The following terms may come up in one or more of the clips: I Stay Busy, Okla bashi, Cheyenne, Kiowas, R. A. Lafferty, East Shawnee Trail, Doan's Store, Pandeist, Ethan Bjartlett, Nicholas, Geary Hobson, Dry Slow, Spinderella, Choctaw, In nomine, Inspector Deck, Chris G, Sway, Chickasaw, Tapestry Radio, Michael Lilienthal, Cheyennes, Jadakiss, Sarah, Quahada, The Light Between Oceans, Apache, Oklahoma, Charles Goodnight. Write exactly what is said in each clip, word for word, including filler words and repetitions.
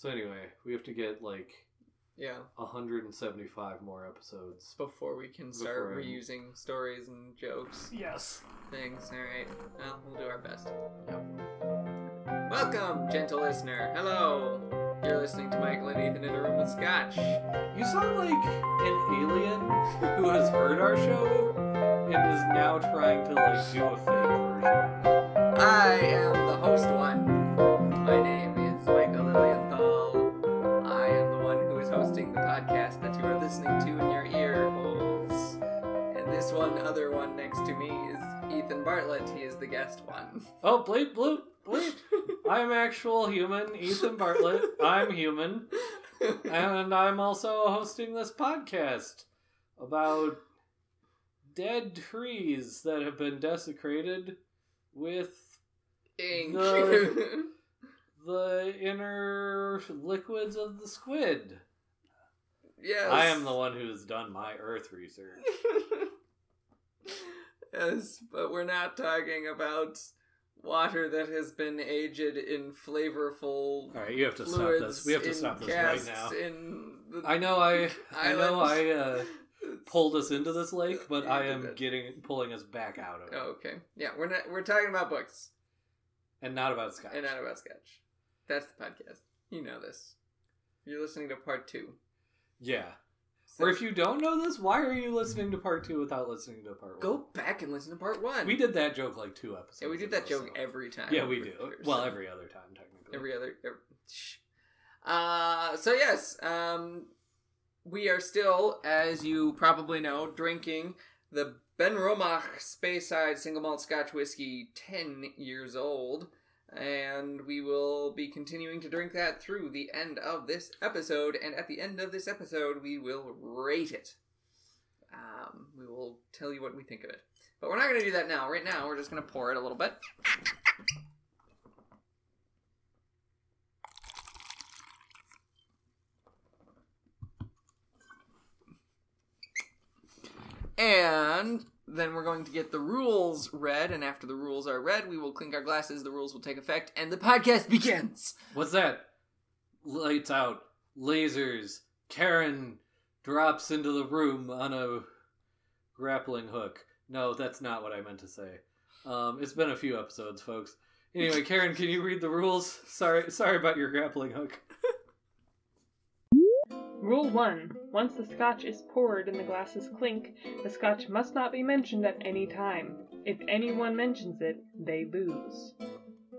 So anyway, we have to get like yeah one hundred seventy-five more episodes before we can start before... reusing stories and jokes. Yes. Things. All right. Well, we'll do our best. Yep. Welcome, gentle listener. Hello. You're listening to Michael and Ethan in a room with scotch. You sound like an alien who has heard our show and is now trying to like do a fake version. I am the host one. My name is Michael Lilienthal. I am the one who is hosting the podcast that you are listening to in your ear holes. And this one other one next to me is Ethan Bjartlett. He is the guest one. Oh, bleep, bloop, bleep. I'm actual human, Ethan Bjartlett. I'm human. And I'm also hosting this podcast about dead trees that have been desecrated with ink. The, the inner liquids of the squid. Yes. I am the one who's done my earth research. Yes, but we're not talking about water that has been aged in flavorful. All right, you have to stop this. We have to stop this right now. I know I, I know I uh, pulled us into this lake, but I am getting pulling us back out of it. Oh, okay, yeah, we're not. We're talking about books, and not about scotch. And not about scotch. That's the podcast. You know this. You're listening to part two. Yeah. So, or if you don't know this, why are you listening to part two without listening to part one? Go back and listen to part one. We did that joke like two episodes. Yeah, we did that joke so. every time. Yeah, we do. Well, so. every other time, technically. Every other... Every, uh, so, yes. Um, we are still, as you probably know, drinking the Benromach Speyside Single Malt Scotch Whiskey, ten years old. And we will be continuing to drink that through the end of this episode. And at the end of this episode, we will rate it. Um, we will tell you what we think of it. But we're not going to do that now. Right now, we're just going to pour it a little bit. And then we're going to get the rules read, and after the rules are read, we will clink our glasses, the rules will take effect, and the podcast begins! What's that? Lights out. Lasers. Karen drops into the room on a grappling hook. No, that's not what I meant to say. Um, it's been a few episodes, folks. Anyway, Karen, can you read the rules? Sorry, sorry about your grappling hook. Rule one. Once the scotch is poured and the glasses clink, the scotch must not be mentioned at any time. If anyone mentions it, they lose.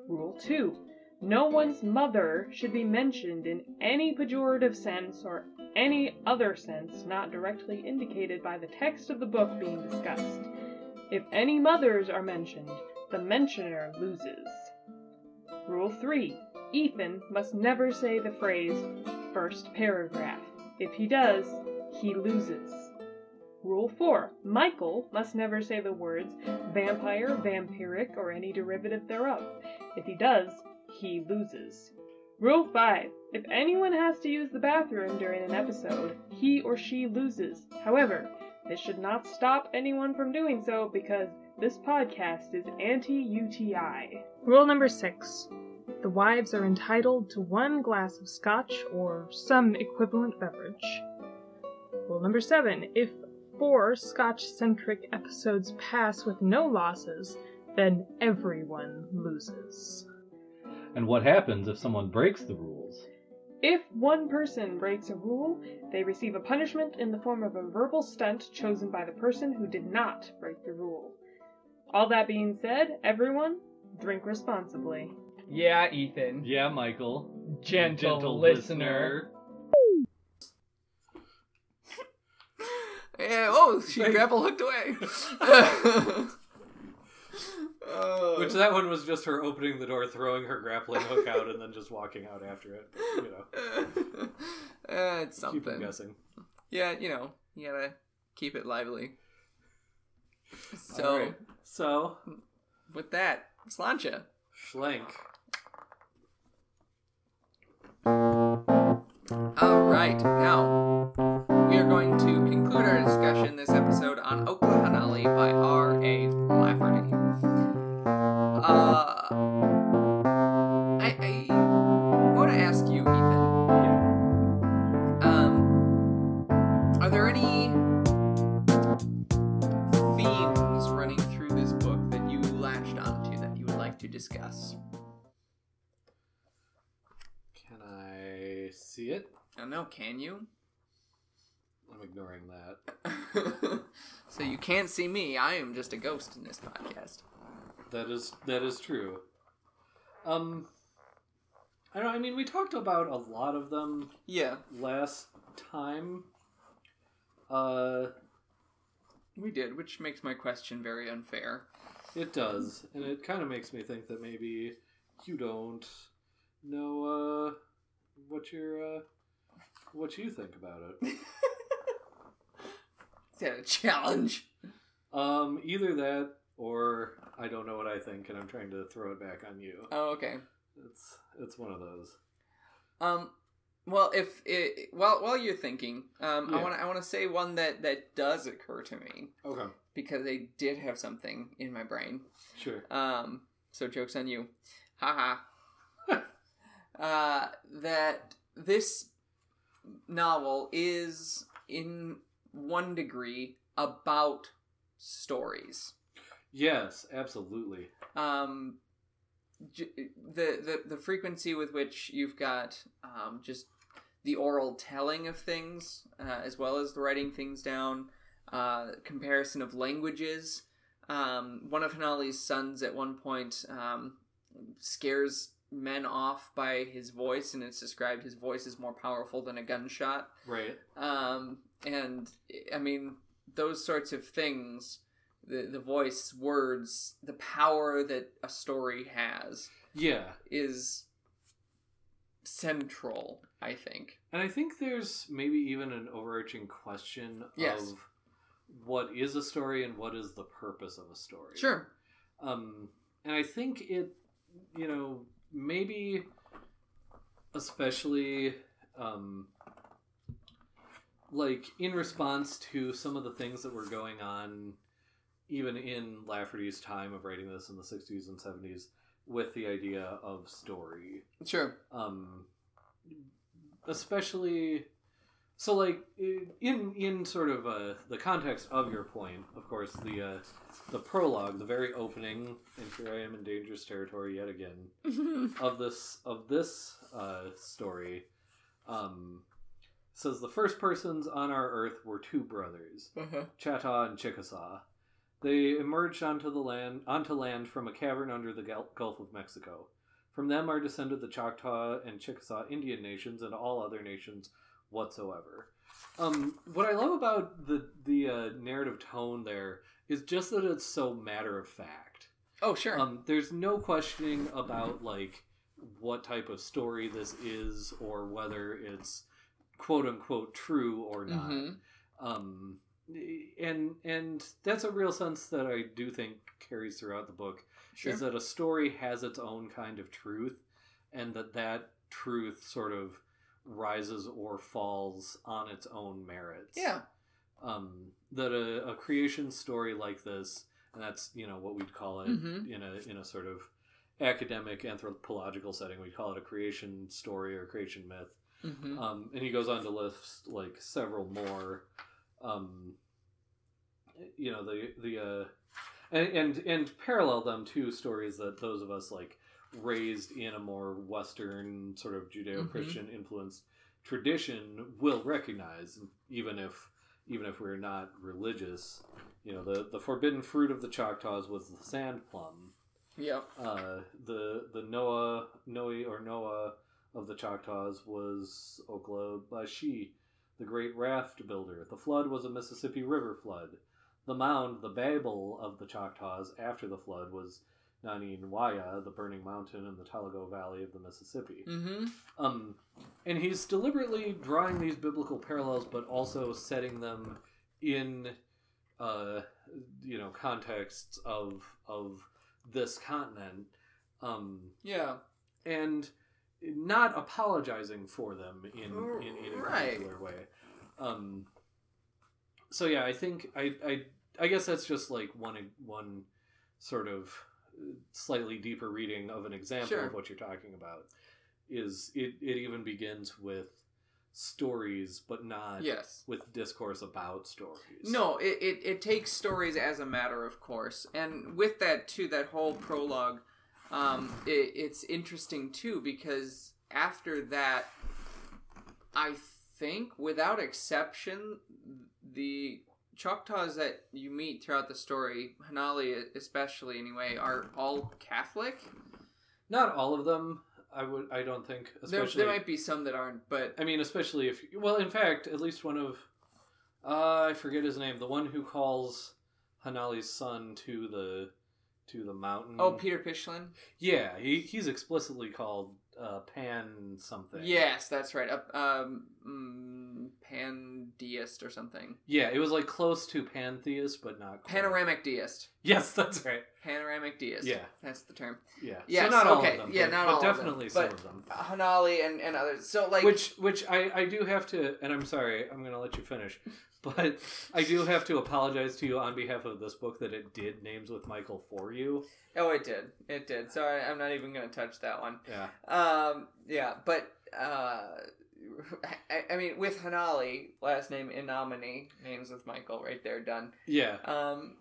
Rule two. No one's mother should be mentioned in any pejorative sense or any other sense not directly indicated by the text of the book being discussed. If any mothers are mentioned, the mentioner loses. Rule three. Ethan must never say the phrase, first paragraph. If he does, he loses. Rule four. Michael must never say the words vampire, vampiric, or any derivative thereof. If he does, he loses. Rule five. If anyone has to use the bathroom during an episode, he or she loses. However, this should not stop anyone from doing so because this podcast is anti-U T I. Rule number six. The wives are entitled to one glass of scotch or some equivalent beverage. Rule number seven. If four scotch-centric episodes pass with no losses, then everyone loses. And what happens if someone breaks the rules? If one person breaks a rule, they receive a punishment in the form of a verbal stunt chosen by the person who did not break the rule. All that being said, everyone, drink responsibly. Yeah, Ethan. Yeah, Michael. Gentle, Gentle listener. Yeah, oh, she grapple hooked away. uh, Which that one was just her opening the door, throwing her grappling hook out, and then just walking out after it. But, you know, uh, it's something. Keep guessing. Yeah, you know, you gotta keep it lively. So, all right. So with that, sláinte. Schlank. Alright, now we are going to conclude our discussion this episode on Okla Hannali by R. A. Lafferty. Uh, I, I want to ask you, Ethan, see it. I don't know. Can you? I'm ignoring that. So you can't see me. I am just a ghost in this podcast. That is that is true. Um, I don't know. I mean, we talked about a lot of them. Yeah. Last time. Uh, we did, which makes my question very unfair. It does, and it kind of makes me think that maybe you don't know uh, what you're uh, what you think about it. Is that a challenge? Um, either that, or I don't know what I think, and I'm trying to throw it back on you. Oh, okay. It's it's one of those. Um. Well, if it, while while you're thinking, um, yeah. I want I want to say one that, that does occur to me. Okay. Because I did have something in my brain. Sure. Um. So joke's on you. Haha. Ha. uh, that this novel is in one degree about stories. Yes, absolutely. Um. The, the the frequency with which you've got um, just the oral telling of things, uh, as well as the writing things down, uh, comparison of languages. Um, one of Hannali's sons at one point um, scares men off by his voice, and it's described his voice is more powerful than a gunshot. Right. Um, and, I mean, those sorts of things... The, the voice, words, the power that a story has, yeah, is central, I think. And I think there's maybe even an overarching question yes. of what is a story and what is the purpose of a story. Sure. Um, and I think it, you know, maybe especially... Um, like, in response to some of the things that were going on even in Lafferty's time of writing this in the sixties and seventies, with the idea of story. Sure. Um, especially, so like, in in sort of uh, the context of your point, of course, the uh, the prologue, the very opening, and here I am in dangerous territory yet again, of this, of this uh, story, um, says, the first persons on our earth were two brothers, uh-huh. Chata and Chickasaw. They emerged onto the land onto land from a cavern under the Gulf of Mexico. From them are descended the Choctaw and Chickasaw Indian nations and all other nations whatsoever. Um, what I love about the the uh, narrative tone there is just that it's so matter of fact. Oh, sure. Um, there's no questioning about like what type of story this is or whether it's quote unquote true or not. Mm-hmm. Um, And and that's a real sense that I do think carries throughout the book, sure. is that a story has its own kind of truth, and that that truth sort of rises or falls on its own merits. Yeah. Um, that a, a creation story like this, and that's, you know, what we'd call it mm-hmm. in a in a sort of academic anthropological setting, we'd call it a creation story or creation myth. Mm-hmm. Um, and he goes on to list like several more. Um, you know, the, the, uh, and, and, and parallel them to stories that those of us like raised in a more Western sort of Judeo-Christian mm-hmm. influenced tradition will recognize, even if, even if we're not religious, you know, the, the forbidden fruit of the Choctaws was the sand plum. Yep. Uh, the, the Noah, Noe or Noah of the Choctaws was Okla bashi. The great raft builder. The flood was a Mississippi River flood. The mound, the Babel of the Choctaws after the flood, was Naninwaya, the burning mountain in the Talago Valley of the Mississippi. Mm-hmm. Um, and he's deliberately drawing these biblical parallels, but also setting them in, uh, you know, contexts of of this continent. Um, yeah, and. Not apologizing for them in, in, in a right. particular way. Um, so yeah, I think, I, I I guess that's just like one one sort of slightly deeper reading of an example sure. of what you're talking about. Is it, it even begins with stories, but not yes. with discourse about stories. No, it, it, it takes stories as a matter of course. And with that too, that whole prologue, Um, it, it's interesting, too, because after that, I think, without exception, the Choctaws that you meet throughout the story, Hannali especially anyway, are all Catholic. Not all of them, I would. I don't think. Especially, there, there might be some that aren't, but I mean, especially if. Well, in fact, at least one of, uh, I forget his name, the one who calls Hanali's son to the to the mountain. Oh, Peter Pishlin. Yeah, he, he's explicitly called uh, Pan something. Yes, that's right. Uh, um, Pandeist or something. Yeah, it was like close to pantheist, but not quite. Panoramic deist. Yes, that's right. Panoramic deist. Yeah, that's the term. Yeah. Yeah. So not all okay. of them. Yeah, but, not but all. But definitely of them. some but of them. Hannali and, and others. So like which which I, I do have to, and I'm sorry, I'm going to let you finish. But I do have to apologize to you on behalf of this book that it did Names with Michael for you. Oh, it did. It did. So I, I'm not even going to touch that one. Yeah. Um. Yeah. But uh, I, I mean, with Hannali, last name in nomine, Names with Michael, right there, done. Yeah. Um.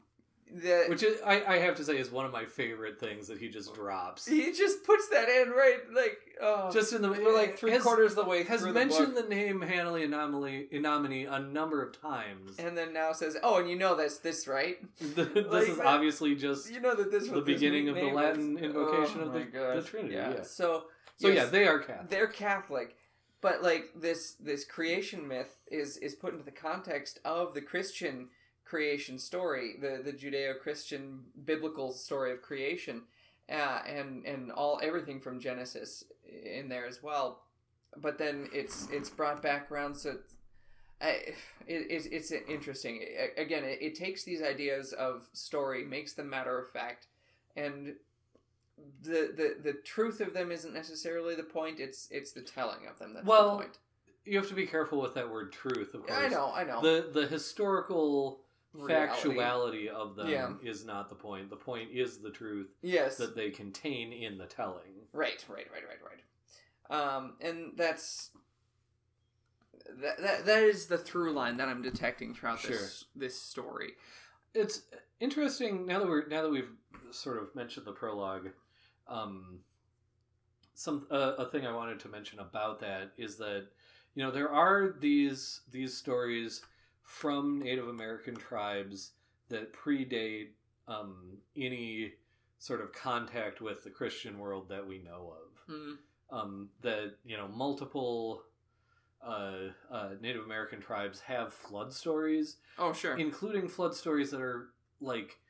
The, Which is, I, I have to say is one of my favorite things that he just drops. He just puts that in right, like oh, just in the we're like three has, quarters of the way. Has through mentioned the, the name Hannali Anomaly in nomine a number of times, and then now says, "Oh, and you know that's this, right?" The, this like, is obviously just you know that this the beginning of the Latin is, invocation oh of the, the Trinity. Yeah. yeah. So so yes, yeah, they are Catholic. They're Catholic, but like this this creation myth is is put into the context of the Christian creation story, the the Judeo-Christian biblical story of creation, uh, and and all everything from Genesis in there as well, but then it's it's brought back around. So it, it it's interesting. Again, it, it takes these ideas of story, makes them matter of fact, and the the the truth of them isn't necessarily the point. It's it's the telling of them that's well, the point. You have to be careful with that word "truth." Of course, I know. I know the the historical. Reality. Factuality of them yeah. is not the point. The point is the truth yes. that they contain in the telling. Right, right, right, right, right. Um, and that's that, that that is the through line that I'm detecting throughout sure. this this story. It's interesting now that we're now that we've sort of mentioned the prologue. Um, some uh, a thing I wanted to mention about that is that you know there are these these stories from Native American tribes that predate um, any sort of contact with the Christian world that we know of. Mm. Um, that, you know, multiple uh, uh, Native American tribes have flood stories. Oh, sure. Including flood stories that are, like,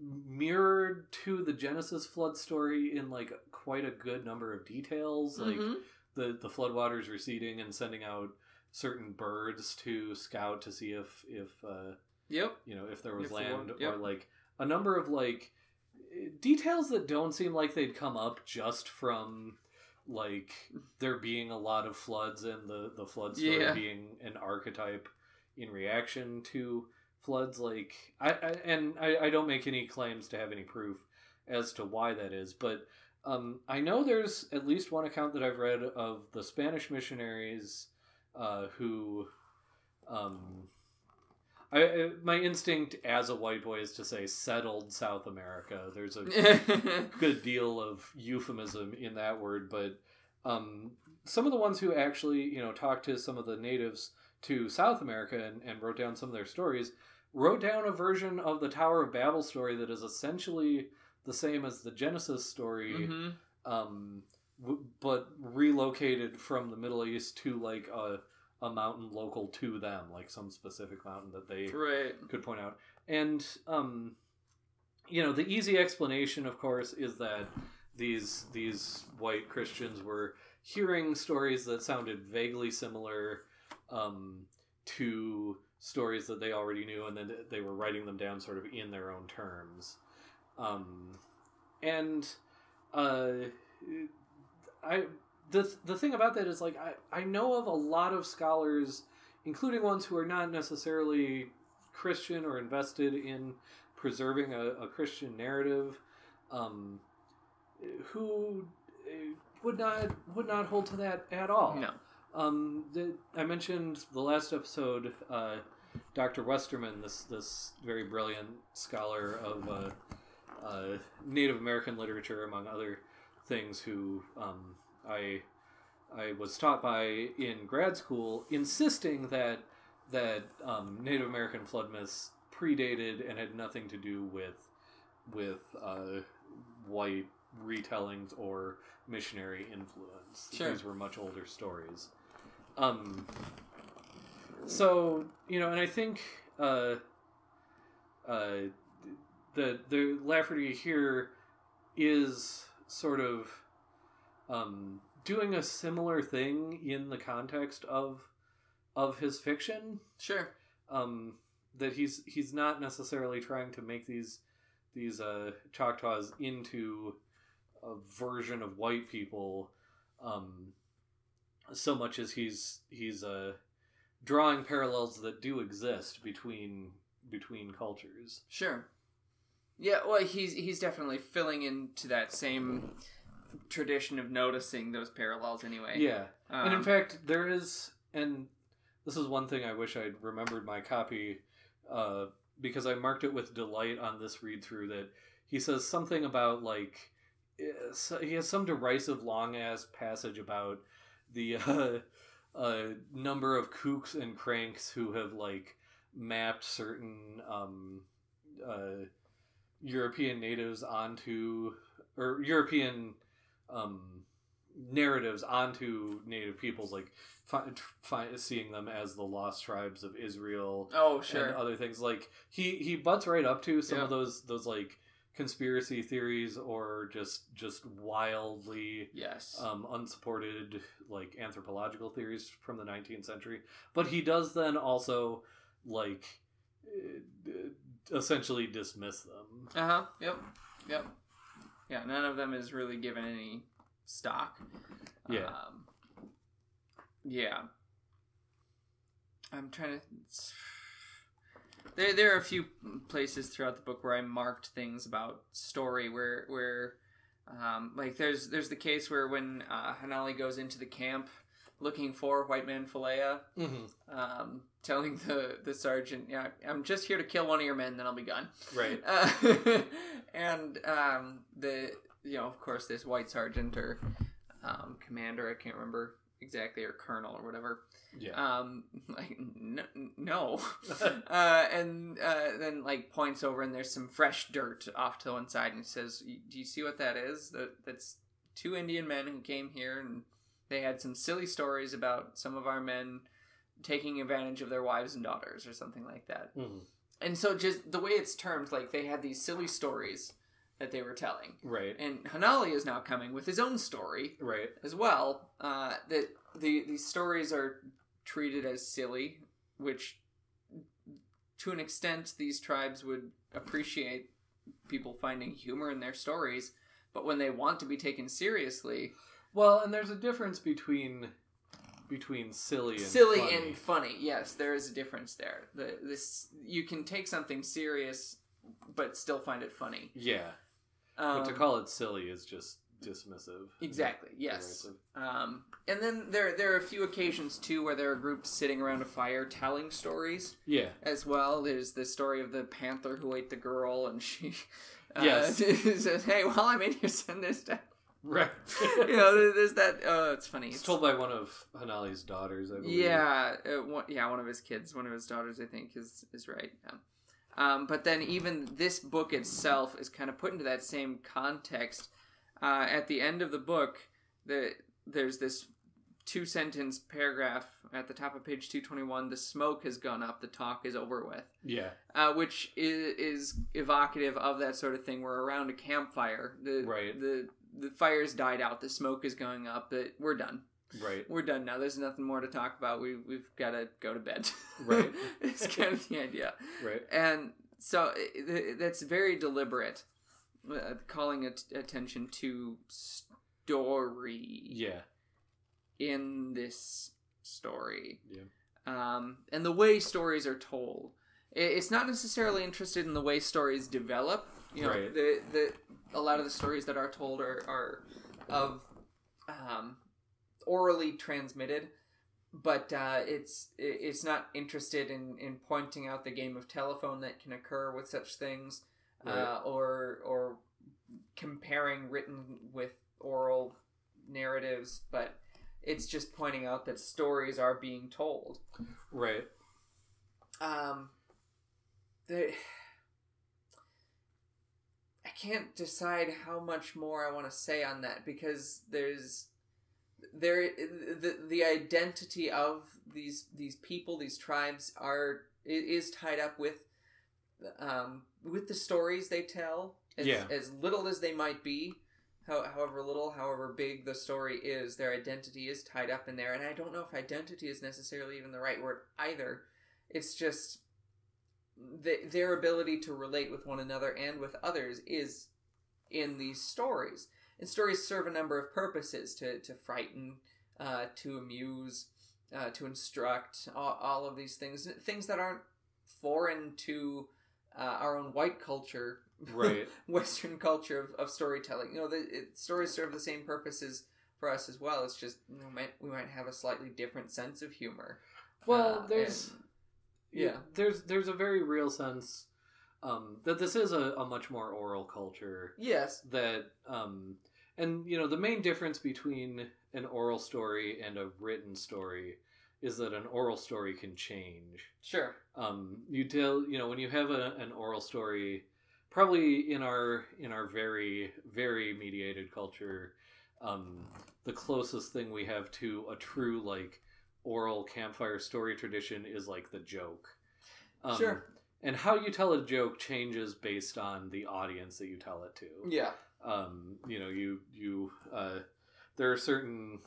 mirrored to the Genesis flood story in, like, quite a good number of details. Mm-hmm. Like, the, the floodwaters receding and sending out certain birds to scout to see if if uh yep you know if there was if land were, yep. or like a number of like details that don't seem like they'd come up just from like there being a lot of floods and the the flood story yeah. being an archetype in reaction to floods. Like I, I and I, I don't make any claims to have any proof as to why that is, but um I know there's at least one account that I've read of the Spanish missionaries Uh, who, um, I, I my instinct as a white boy is to say settled South America. There's a good, good deal of euphemism in that word, but um, some of the ones who actually, you know, talked to some of the natives to South America and, and wrote down some of their stories, wrote down a version of the Tower of Babel story that is essentially the same as the Genesis story, mm-hmm. um... but relocated from the Middle East to like a a mountain local to them, like some specific mountain that they right. could point out. And um, you know, the easy explanation, of course, is that these these white Christians were hearing stories that sounded vaguely similar um, to stories that they already knew, and then they were writing them down sort of in their own terms. Um, and uh. I the the thing about that is like I, I know of a lot of scholars, including ones who are not necessarily Christian or invested in preserving a, a Christian narrative, um, who would not would not hold to that at all. No. Um, the, I mentioned the last episode, uh, Doctor Westerman, this this very brilliant scholar of uh, uh, Native American literature, among other things, who um, I I was taught by in grad school, insisting that that um, Native American flood myths predated and had nothing to do with with uh, white retellings or missionary influence. Sure. These were much older stories. Um, so, you know, and I think uh, uh, the, the Lafferty here is sort of um, doing a similar thing in the context of of his fiction. Sure. Um, that he's he's not necessarily trying to make these these uh, Choctaws into a version of white people, um, so much as he's he's uh, drawing parallels that do exist between between cultures. Sure. Yeah. Well, he's he's definitely filling into that same tradition of noticing those parallels, anyway. Yeah. Um, and in fact, there is, and this is one thing I wish I'd remembered my copy, uh, because I marked it with delight on this read through, that he says something about, like, he has some derisive long ass passage about the uh, uh, number of kooks and cranks who have, like, mapped certain um, uh, European natives onto, or European um, narratives onto Native peoples, like Find, find, seeing them as the lost tribes of Israel. Oh, sure. And other things. Like, he, he butts right up to some yeah. of those, those like, conspiracy theories or just just wildly yes. um, unsupported, like, anthropological theories from the nineteenth century. But he does then also, like, essentially dismiss them. Uh-huh. Yep. Yep. Yeah, none of them is really given any stock. Yeah. Um, Yeah. I'm trying to... There there are a few places throughout the book where I marked things about story, where, where um, like, there's there's the case where when uh, Hannali goes into the camp looking for White Man Falea, mm-hmm. um, telling the, the sergeant, yeah, I'm just here to kill one of your men, then I'll be gone. Right. Uh, and um, the, you know, of course, this white sergeant or um, commander, I can't remember exactly, or colonel or whatever, yeah um like n- no uh and uh then, like, points over and there's some fresh dirt off to one side, and he says, do you see what that is? That that's two Indian men who came here, and they had some silly stories about some of our men taking advantage of their wives and daughters or something like that. Mm-hmm. And so, just the way it's termed, like, they had these silly stories that they were telling. Right. And Hannali is now coming with his own story. Right. As well. Uh, that the these stories are treated as silly, which, to an extent, these tribes would appreciate people finding humor in their stories, but when they want to be taken seriously... Well, and there's a difference between between silly and silly funny. Silly and funny, yes. There is a difference there. The, this You can take something serious, but still find it funny. Yeah. Um, but to call it silly is just dismissive. Exactly, yes. Um, and then there there are a few occasions, too, where there are groups sitting around a fire telling stories. Yeah. As well. There's the story of the panther who ate the girl, and she uh, yes. says, hey, while I'm in here, send this down. Right. You know, there's that... Oh, it's funny. It's, it's told by one of Hanali's daughters, I believe. Yeah, uh, one, yeah, one of his kids. One of his daughters, I think, is, is right. Yeah. Um, but then even this book itself is kind of put into that same context. Uh, at the end of the book, the, there's this two-sentence paragraph at the top of page two twenty-one, the smoke has gone up, the talk is over with. Yeah. Uh, which is, is evocative of that sort of thing. We're around a campfire. The, right. The, the fire's died out, the smoke is going up, but we're done. Right. We're done now. There's nothing more to talk about. We, we've got to go to bed. Right. It's kind of the idea. Right. And so it, that's very deliberate, uh, calling at, attention to story. Yeah. In this story. Yeah. Um, and the way stories are told. It, it's not necessarily interested in the way stories develop. You know, right. The, the, a lot of the stories that are told are, are of... Um, orally transmitted, but uh, it's it's not interested in, in pointing out the game of telephone that can occur with such things, uh, right. or or comparing written with oral narratives. But It's just pointing out that stories are being told. Right. Um, they, I can't decide how much more I want to say on that, because there's there the the identity of these these people, these tribes are is tied up with um with the stories they tell. As, yeah. As little as they might be, how, however little, however big the story is, their identity is tied up in there. And I don't know if identity is necessarily even the right word either. It's just the, their ability to relate with one another and with others is in these stories. And stories serve a number of purposes, to, to frighten, uh, to amuse, uh, to instruct, all, all of these things. Things that aren't foreign to uh, our own white culture. Right. Western culture of, of storytelling. You know, the it, stories serve the same purposes for us as well. It's just you know, might, we might have a slightly different sense of humor. Well, uh, there's and, yeah. yeah, there's there's a very real sense um, that this is a, a much more oral culture. Yes. That um, and you know the main difference between an oral story and a written story is that an oral story can change. Sure. Um, you tell you know when you have a, an oral story. Probably in our in our very, very mediated culture, um, the closest thing we have to a true, like, oral campfire story tradition is, like, the joke. Um, sure. And how you tell a joke changes based on the audience that you tell it to. Yeah. Um, you know, you... you uh, there are certain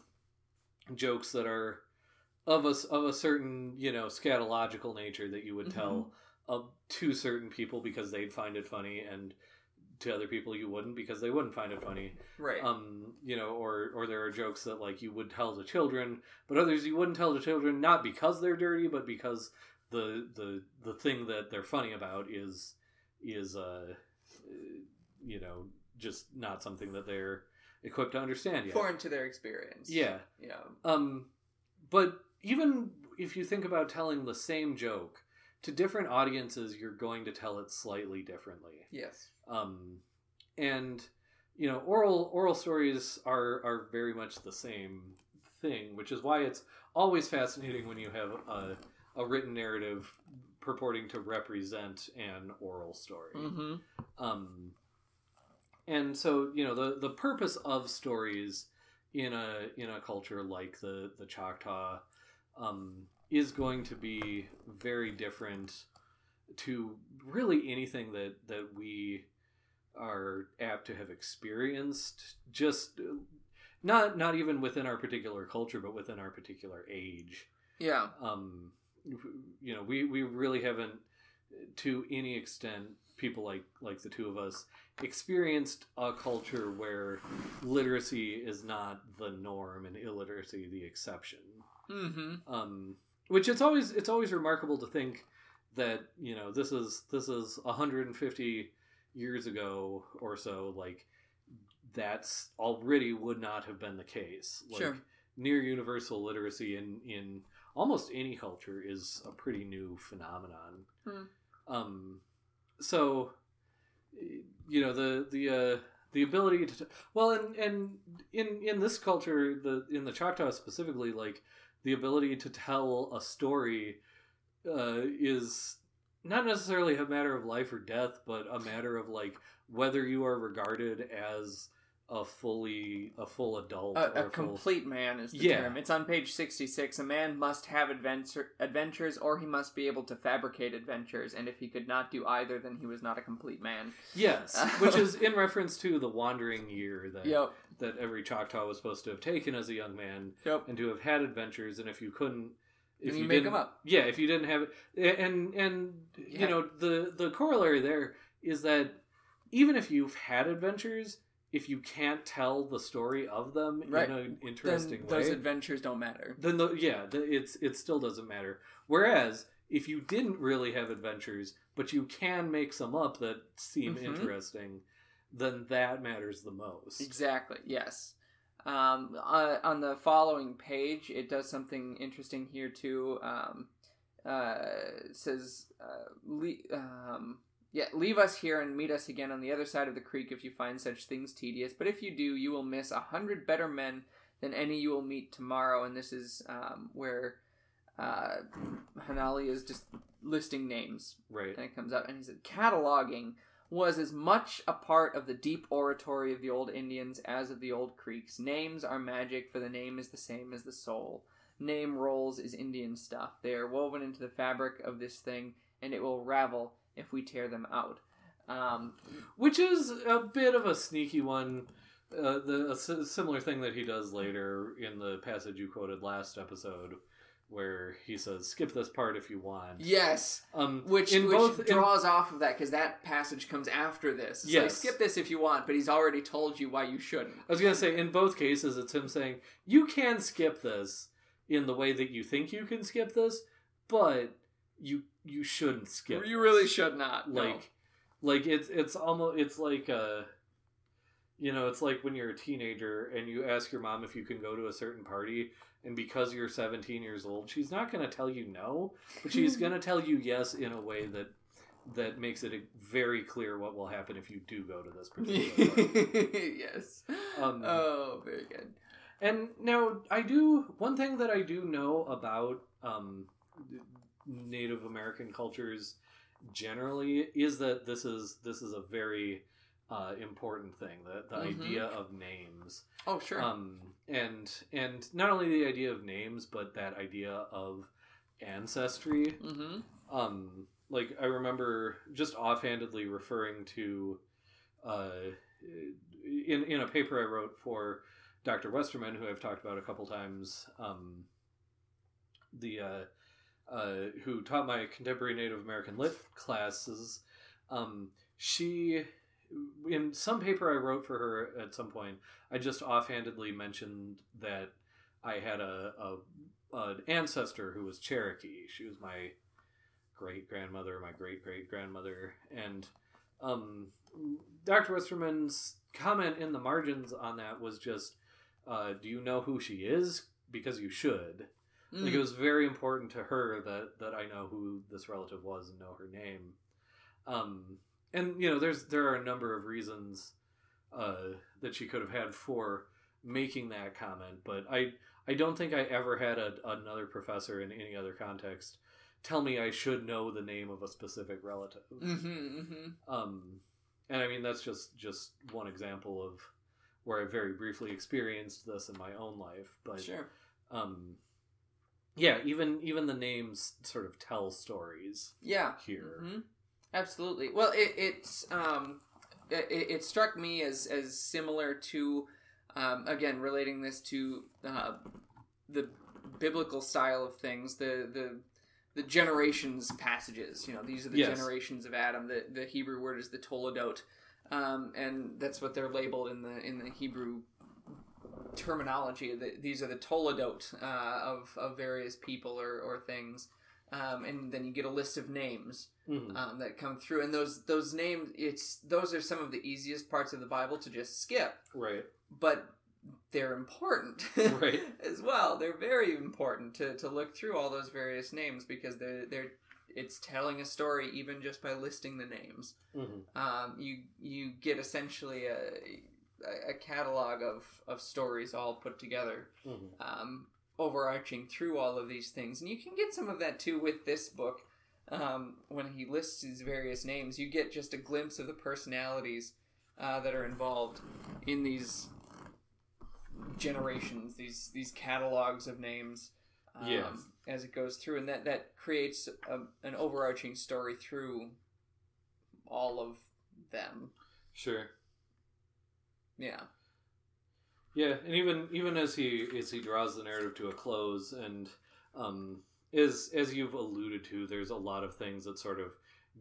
jokes that are of a, of a certain, you know, scatological nature that you would mm-hmm. tell... Of, to certain people because they'd find it funny, and to other people you wouldn't because they wouldn't find it funny. Right. Um, you know, or, or there are jokes that, like, you would tell to children, but others you wouldn't tell to children, not because they're dirty, but because the the, the thing that they're funny about is, is uh, you know, just not something that they're equipped to understand yet. Foreign to their experience. Yeah. Yeah. Um, but even if you think about telling the same joke, to different audiences, you're going to tell it slightly differently. Yes. Um, and, you know, oral oral stories are, are very much the same thing, which is why it's always fascinating when you have a, a written narrative purporting to represent an oral story. Mm-hmm. Um, and so, you know, the, the purpose of stories in a in a culture like the, the Choctaw... Um, is going to be very different to really anything that, that we are apt to have experienced, just not not even within our particular culture, but within our particular age. Yeah. Um, you know, we, we really haven't, to any extent, people like, like the two of us, experienced a culture where literacy is not the norm and illiteracy the exception. Mm-hmm. Um, which it's always it's always remarkable to think that, you know, this is this is one hundred fifty years ago or so, like, that's already would not have been the case. Like, sure. Near universal literacy in, in almost any culture is a pretty new phenomenon. Hmm. Um, so, you know, the the uh, the ability to well, and and in in this culture, the in the Choctaw specifically, like. The ability to tell a story uh, is not necessarily a matter of life or death, but a matter of, like, whether you are regarded as a fully a full adult. A, or a complete full... man is the yeah. term. It's on page sixty-six. A man must have adventure, adventures, or he must be able to fabricate adventures. And if he could not do either, then he was not a complete man. Yes, which is in reference to the wandering year that... Yep. that every Choctaw was supposed to have taken as a young man yep. and to have had adventures. And if you couldn't, if and you, you make didn't, them up, yeah, if you didn't have it, and, and, yeah. you know, the, the corollary there is that even if you've had adventures, if you can't tell the story of them right. in an interesting then way, those adventures don't matter. Then the, yeah, the, it's, it still doesn't matter. Whereas if you didn't really have adventures, but you can make some up that seem mm-hmm. interesting, then that matters the most. Exactly, yes. Um, uh, on the following page, it does something interesting here, too. Um, uh, it says, uh, le- um, yeah, leave us here and meet us again on the other side of the creek if you find such things tedious. But if you do, you will miss a hundred better men than any you will meet tomorrow. And this is um, where uh, Hannali is just listing names. Right. And it comes up, and he said, cataloging was as much a part of the deep oratory of the old Indians as of the old creeks. Names are magic, for the name is the same as the soul. Name rolls is Indian stuff. They are woven into the fabric of this thing, and it will ravel if we tear them out. Um, Which is a bit of a sneaky one. Uh, the a similar thing that he does later in the passage you quoted last episode, where he says, "Skip this part if you want." Yes, um, which, in which both, draws in, off of that, because that passage comes after this. It's yes, like, skip this if you want, but he's already told you why you shouldn't. I was gonna say, in both cases, it's him saying you can skip this in the way that you think you can skip this, but you you shouldn't skip. You really this. should not. Like, no. like it's it's almost it's like a. You know, it's like when you're a teenager and you ask your mom if you can go to a certain party, and because you're seventeen years old, she's not going to tell you no, but she's going to tell you yes in a way that that makes it very clear what will happen if you do go to this particular party. Yes. Um, oh, very good. And now, I do, one thing that I do know about um, Native American cultures generally is that this is this is a very... Uh, important thing, the, the mm-hmm. idea of names. Oh, sure. Um, and and not only the idea of names, but that idea of ancestry. Mm-hmm. Um, like, I remember just offhandedly referring to, uh, in, in a paper I wrote for Doctor Westerman, who I've talked about a couple times, um, the uh, uh, who taught my contemporary Native American Lit classes, um, she... in some paper I wrote for her at some point, I just offhandedly mentioned that I had a, a an ancestor who was Cherokee. She was my great-grandmother, my great-great-grandmother. And um, Doctor Westerman's comment in the margins on that was just, uh, do you know who she is? Because you should. Mm. Like, it was very important to her that, that I know who this relative was and know her name. Um... And, you know, there's there are a number of reasons uh, that she could have had for making that comment, but I I don't think I ever had a, another professor in any other context tell me I should know the name of a specific relative. Mm-hmm, mm-hmm. Um, and, I mean, that's just, just one example of where I very briefly experienced this in my own life. But, sure. Um, yeah, even, even the names sort of tell stories yeah. here. Mm-hmm. Absolutely. Well, it, it's um, it, it struck me as, as similar to, um, again, relating this to uh, the biblical style of things, the the the generations passages. You know, these are the yes. generations of Adam. The the Hebrew word is the toledot, um, and that's what they're labeled in the in the Hebrew terminology. The, these are the toledot uh, of of various people or or things. Um, and then you get a list of names mm-hmm. um, that come through, and those those names, it's those are some of the easiest parts of the Bible to just skip. Right. But they're important, right? As well, they're very important to, to look through all those various names, because they're they're it's telling a story even just by listing the names. Mm-hmm. Um, you you get essentially a a catalog of, of stories all put together. Mm-hmm. Um, overarching through all of these things. And you can get some of that too with this book. Um, when he lists his various names, you get just a glimpse of the personalities uh, that are involved in these generations, these these catalogs of names um, yes. as it goes through. And that, that creates a, an overarching story through all of them. Sure. Yeah. Yeah, and even even as he as he draws the narrative to a close, and um, as as you've alluded to, there's a lot of things that sort of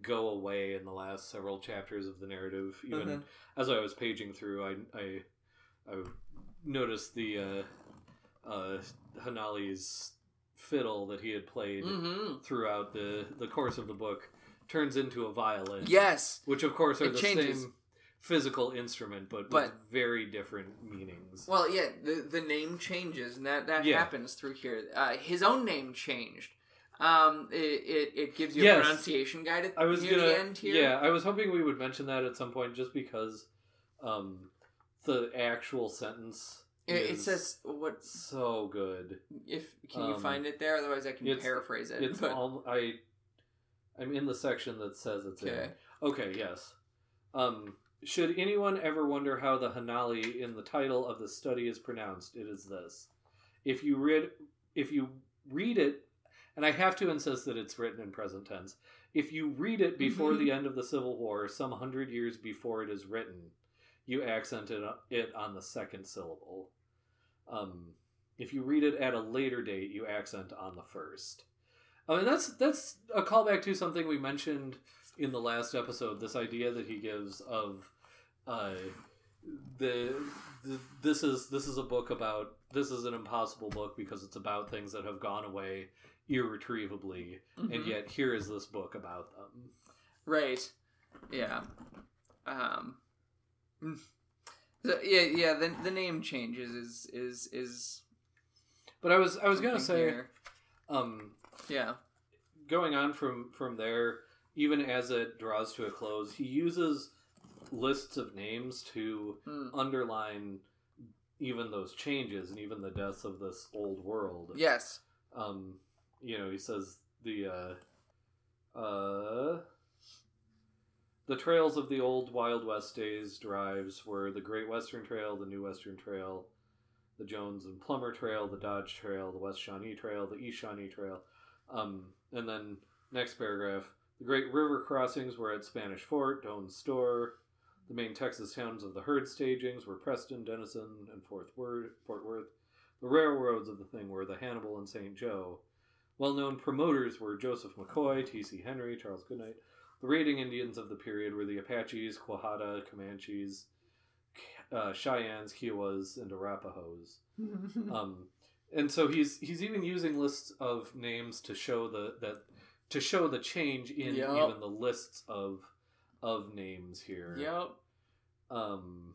go away in the last several chapters of the narrative. Even mm-hmm. as I was paging through, I I, I noticed the uh, uh, Hannali's fiddle that he had played mm-hmm. throughout the, the course of the book turns into a violin. Yes, which of course are it the changes. same. Physical instrument, but, but with very different meanings. Well, yeah, the the name changes, and that, that yeah. happens through here. Uh, his own name changed. Um, it, it, it gives you yes. a pronunciation guide at I was near gonna, the end here. Yeah, I was hoping we would mention that at some point, just because um, the actual sentence It, it says what? So good. If can you um, find it there? Otherwise, I can paraphrase it. It's but... all I. I'm in the section that says it's okay. In. Okay. Yes. Um. Should anyone ever wonder how the Hannali in the title of the study is pronounced, it is this. If you read, if you read it, and I have to insist that it's written in present tense. If you read it before mm-hmm. the end of the Civil War, some hundred years before it is written, you accent it on the second syllable. Um, if you read it at a later date, you accent on the first. I mean, that's that's a callback to something we mentioned in the last episode. This idea that he gives of uh, the, the this is this is a book about this is an impossible book because it's about things that have gone away irretrievably, mm-hmm. and yet here is this book about them. Right. Yeah. Um. So, yeah, yeah. The the name changes is is is. But I was I was gonna say, here. um, yeah. Going on from from there, even as it draws to a close, he uses lists of names to mm. underline even those changes and even the deaths of this old world. Yes. Um, you know, he says the uh, uh. The trails of the old Wild West days drives were the Great Western Trail, the New Western Trail, the Jones and Plummer Trail, the Dodge Trail, the West Shawnee Trail, the East Shawnee Trail. Um, and then next paragraph, the Great River crossings were at Spanish Fort, Doan's Store. The main Texas towns of the herd stagings were Preston, Denison, and Fort Worth. The railroads of the thing were the Hannibal and Saint Joe. Well-known promoters were Joseph McCoy, T C Henry, Charles Goodnight. The raiding Indians of the period were the Apaches, Quahada, Comanches, uh, Cheyennes, Kiowas, and Arapahoes. um, and so he's he's even using lists of names to show the that to show the change in yep. even the lists of of names here. Yep. Um.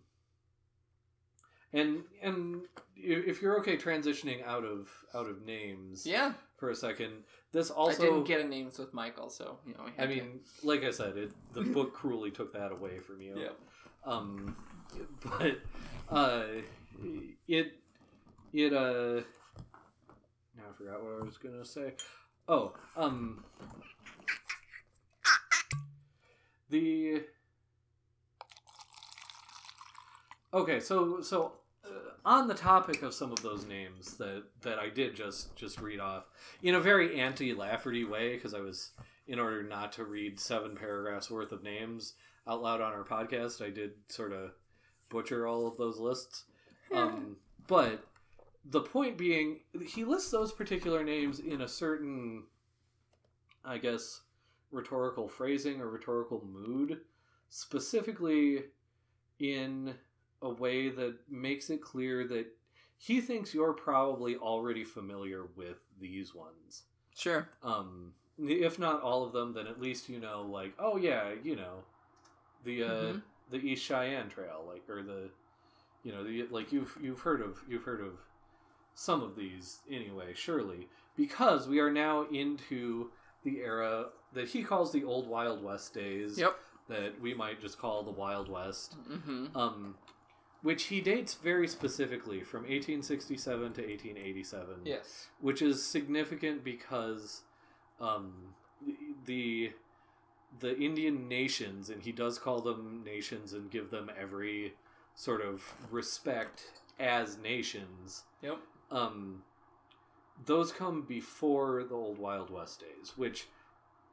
And and if you're okay transitioning out of out of names, yeah. for a second. This also I didn't get a names with Michael, so you know. I, I mean, to. Like I said, it, the book cruelly took that away from you. Yeah. Um, but uh, it it uh. Now I forgot what I was gonna say. Oh, um, the okay. So so. Uh, on the topic of some of those names that, that I did just, just read off in a very anti-Lafferty way, because I was, in order not to read seven paragraphs worth of names out loud on our podcast, I did sort of butcher all of those lists. Um, but the point being, he lists those particular names in a certain, I guess, rhetorical phrasing or rhetorical mood, specifically in a way that makes it clear that he thinks you're probably already familiar with these ones. Sure. Um, if not all of them, then at least you know, like, oh yeah, you know, the uh, mm-hmm. the East Cheyenne Trail, like, or the, you know, the like you've you've heard of you've heard of some of these anyway, surely, because we are now into the era that he calls the Old Wild West days. Yep. That we might just call the Wild West. Mm-hmm. Um. Which he dates very specifically from eighteen sixty-seven to eighteen eighty-seven. Yes. Which is significant because um, the the Indian nations, and he does call them nations and give them every sort of respect as nations. Yep. Um, those come before the Old Wild West days, which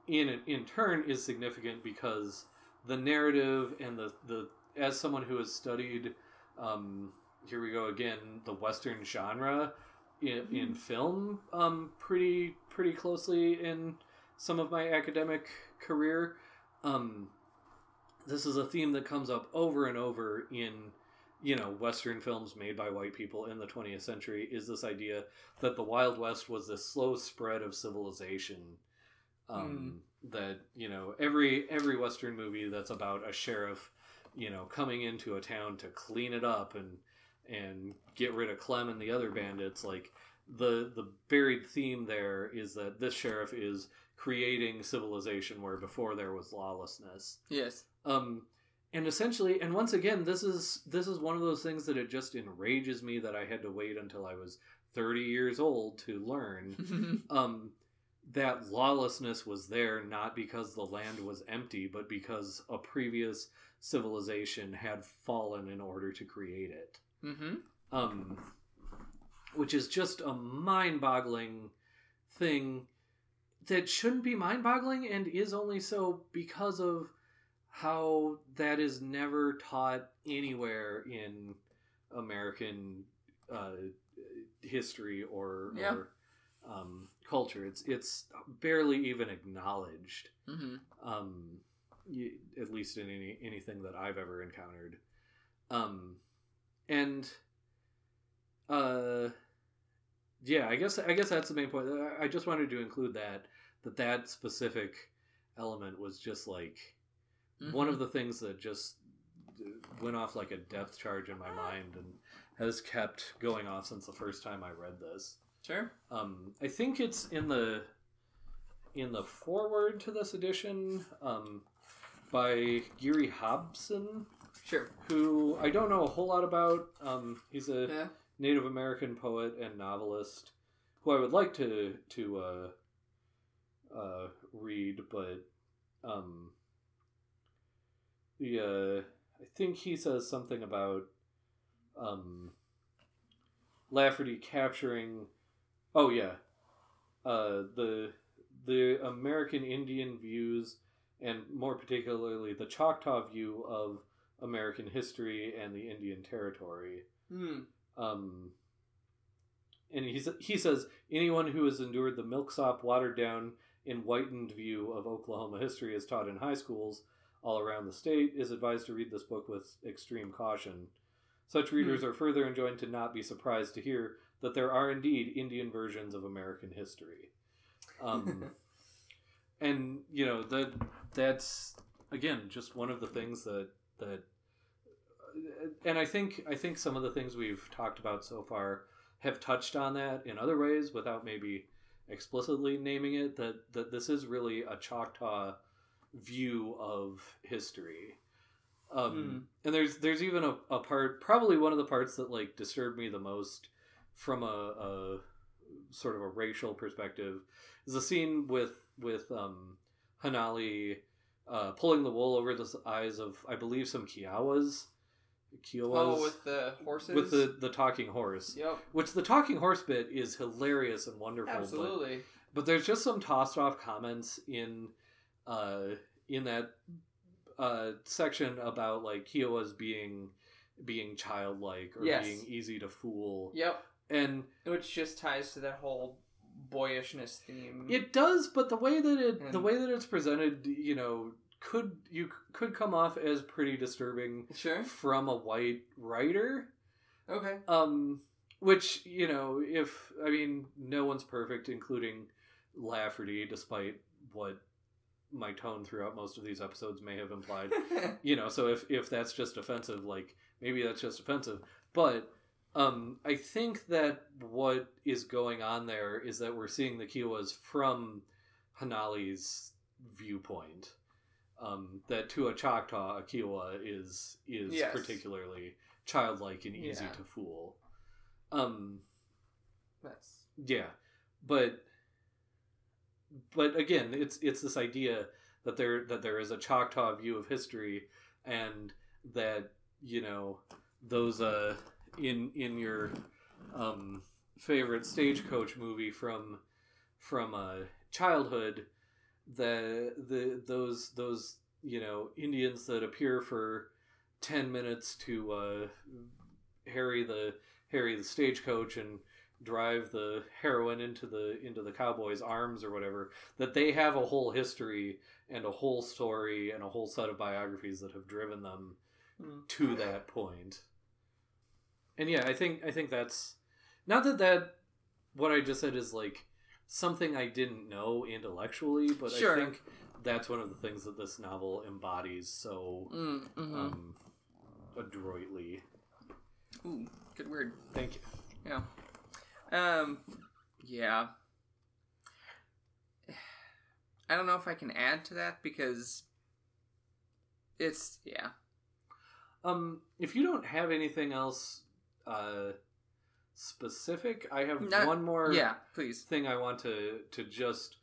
in in turn is significant because the narrative and the, the as someone who has studied... Um, here we go again, the Western genre in, in film um, pretty pretty closely in some of my academic career. Um, this is a theme that comes up over and over in, you know, Western films made by white people in the twentieth century, is this idea that the Wild West was this slow spread of civilization. Um, mm. That, you know, every every Western movie that's about a sheriff, you know, coming into a town to clean it up and and get rid of Clem and the other bandits, like the the buried theme there is that this sheriff is creating civilization where before there was lawlessness. Yes. Um, And essentially, and once again, this is this is one of those things that it just enrages me that I had to wait until I was thirty years old to learn. um, that lawlessness was there not because the land was empty, but because a previous civilization had fallen in order to create it. Mm-hmm. Um, which is just a mind-boggling thing that shouldn't be mind-boggling and is only so because of how that is never taught anywhere in American uh, history or, yeah. or um, culture. It's it's barely even acknowledged, mm-hmm. um, you, at least in any anything that I've ever encountered. Um, and uh, yeah, I guess I guess that's the main point. I just wanted to include that that that specific element was just like. Mm-hmm. One of the things that just went off like a depth charge in my mind and has kept going off since the first time I read this. Sure. Um, I think it's in the in the foreword to this edition um, by Geary Hobson. Sure. Who I don't know a whole lot about. Um, he's a yeah. Native American poet and novelist who I would like to to uh, uh, read, but. Um, The, uh, I think he says something about um, Lafferty capturing. Oh yeah, uh, the the American Indian views, and more particularly the Choctaw view of American history and the Indian Territory. Mm. Um, and he he says anyone who has endured the milksop, watered down, and whitened view of Oklahoma history as taught in high schools all around the state is advised to read this book with extreme caution. Such readers mm. are further enjoined to not be surprised to hear that there are indeed Indian versions of American history. Um, and, you know, that that's, again, just one of the things that, that and I think, I think some of the things we've talked about so far have touched on that in other ways without maybe explicitly naming it, that, that this is really a Choctaw view of history. Um, mm. And there's there's even a, a part, probably one of the parts that like disturbed me the most from a, a sort of a racial perspective is the scene with, with um, Hannali uh, pulling the wool over the eyes of, I believe, some Kiowas. Kiowas. Oh, with the horses? With the, the talking horse. Yep. Which the talking horse bit is hilarious and wonderful. Absolutely. But, but there's just some tossed off comments in Uh, in that uh, section about like Kiowas being being childlike or yes. being easy to fool. Yep. And which just ties to that whole boyishness theme. It does, but the way that it and the way that it's presented, you know, could you could come off as pretty disturbing sure. from a white writer. Okay. Um which, you know, if I mean no one's perfect, including Lafferty, despite what my tone throughout most of these episodes may have implied, you know, so if, if that's just offensive, like maybe that's just offensive, but, um, I think that what is going on there is that we're seeing the Kiowas from Hannali's viewpoint, um, that to a Choctaw, a Kiowa is, is yes. particularly childlike and easy yeah. to fool. Um, that's yeah, but, But again, it's it's this idea that there that there is a Choctaw view of history, and that you know those uh in in your um, favorite stagecoach movie from from uh, childhood, the the those those you know Indians that appear for ten minutes to uh, harry the harry the stagecoach and drive the heroine into the into the cowboy's arms or whatever, that they have a whole history and a whole story and a whole set of biographies that have driven them mm. to that point. And yeah, I think I think that's not that that what I just said is like something I didn't know intellectually, but sure. I think that's one of the things that this novel embodies so mm, mm-hmm. um, adroitly. Ooh, good word. Thank you. Yeah. Um, yeah. I don't know if I can add to that because it's, yeah. Um, if you don't have anything else uh, specific, I have Not, one more yeah, please. thing I want to, to just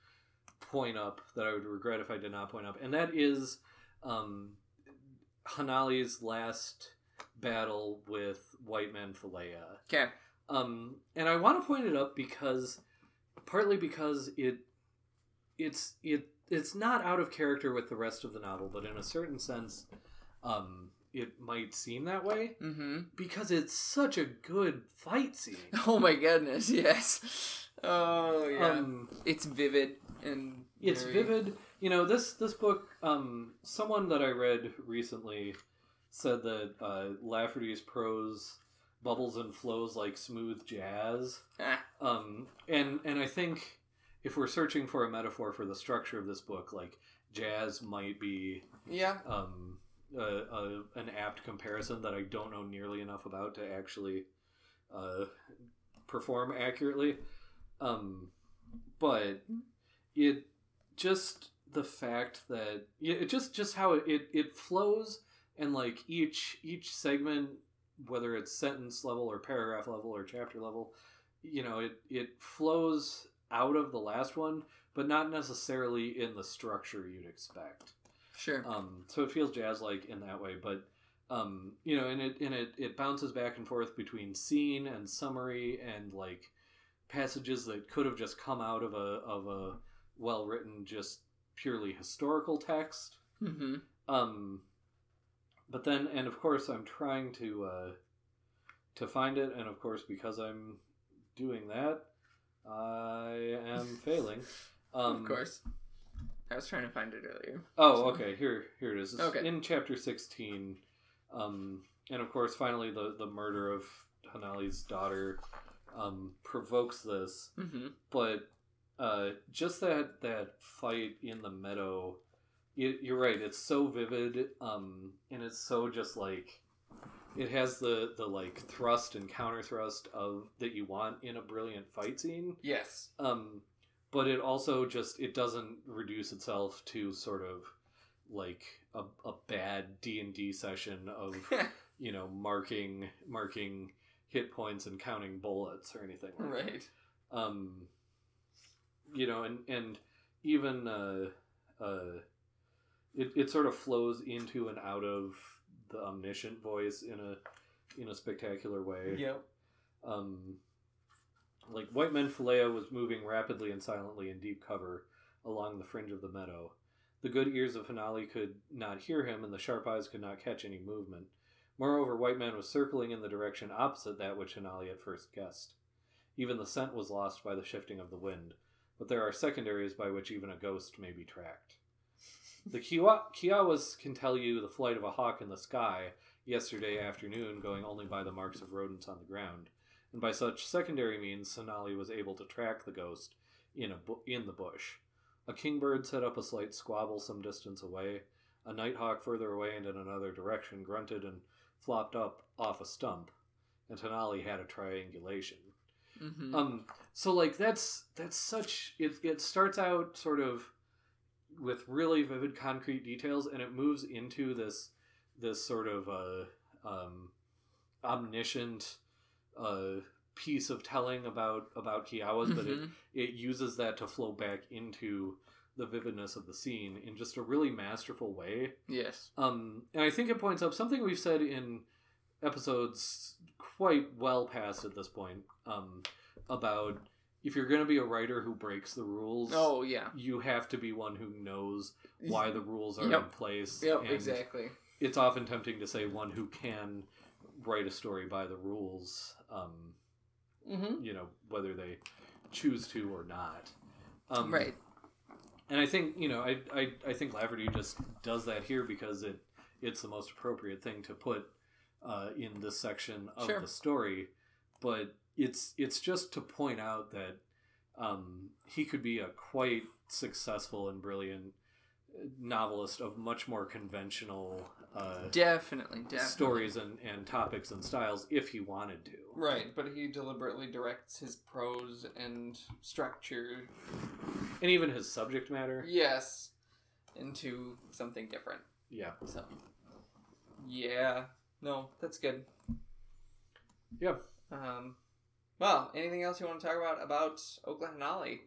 point up that I would regret if I did not point up, and that is um, Hannali's last battle with white men Philea. Okay. Um, and I want to point it up because, partly because it, it's it it's not out of character with the rest of the novel, but in a certain sense, um, it might seem that way mm-hmm. because it's such a good fight scene. Oh my goodness, yes. Oh yeah, um, it's vivid and it's very... vivid. You know, this this book. Um, someone that I read recently said that uh, Lafferty's prose bubbles and flows like smooth jazz. Ah. Um, and, and I think if we're searching for a metaphor for the structure of this book, like jazz might be yeah. um, a, a, an apt comparison that I don't know nearly enough about to actually uh, perform accurately. Um, but it just the fact that it just, just how it, it, it flows and like each, each segment, whether it's sentence level or paragraph level or chapter level, you know, it, it flows out of the last one, but not necessarily in the structure you'd expect. Sure. Um, so it feels jazz-like in that way, but, um, you know, and it, and it, it bounces back and forth between scene and summary and like passages that could have just come out of a, of a well-written, just purely historical text. Mm-hmm. Um, But then, and of course, I'm trying to uh, to find it, and of course, because I'm doing that, I am failing. Um, of course, I was trying to find it earlier. Oh, so. okay. Here, here it is. It's okay. In chapter sixteen, um, and of course, finally, the the murder of Hannali's daughter um, provokes this. Mm-hmm. But uh, just that that fight in the meadow. You're right. It's so vivid, um, and it's so just like it has the, the like thrust and counter thrust of that you want in a brilliant fight scene. Yes. Um, but it also just it doesn't reduce itself to sort of like a a bad D and D session of you know marking marking hit points and counting bullets or anything like right. that. Right. Um, you know, and and even uh uh. It it sort of flows into and out of the omniscient voice in a in a spectacular way. Yep. Um, like white men Philea was moving rapidly and silently in deep cover along the fringe of the meadow. The good ears of Hannali could not hear him, and the sharp eyes could not catch any movement. Moreover, white man was circling in the direction opposite that which Hannali at first guessed. Even the scent was lost by the shifting of the wind, but there are secondaries by which even a ghost may be tracked. The Kiowa- Kiowas can tell you the flight of a hawk in the sky yesterday afternoon, going only by the marks of rodents on the ground, and by such secondary means, Hannali was able to track the ghost in a bu- in the bush. A kingbird set up a slight squabble some distance away. A nighthawk further away and in another direction grunted and flopped up off a stump, and Hannali had a triangulation. Mm-hmm. Um, so like that's that's such it. It starts out sort of with really vivid concrete details, and it moves into this this sort of uh, um, omniscient uh, piece of telling about, about Kiowas, mm-hmm. but it, it uses that to flow back into the vividness of the scene in just a really masterful way. Yes. Um, and I think it points up something we've said in episodes quite well past at this point um, about... If you're going to be a writer who breaks the rules, oh, yeah. you have to be one who knows why the rules are yep. in place. Yep, and exactly. It's often tempting to say one who can write a story by the rules, um, mm-hmm. you know, whether they choose to or not. Um, right. And I think, you know, I, I I think Lafferty just does that here because it it's the most appropriate thing to put uh, in this section of sure. the story. But... It's it's just to point out that um, he could be a quite successful and brilliant novelist of much more conventional uh, definitely, definitely. stories and, and topics and styles if he wanted to. Right, but he deliberately directs his prose and structure. And even his subject matter. Yes, into something different. Yeah. So, yeah. No, that's good. Yeah. Um, well, anything else you want to talk about about Okla Hannali?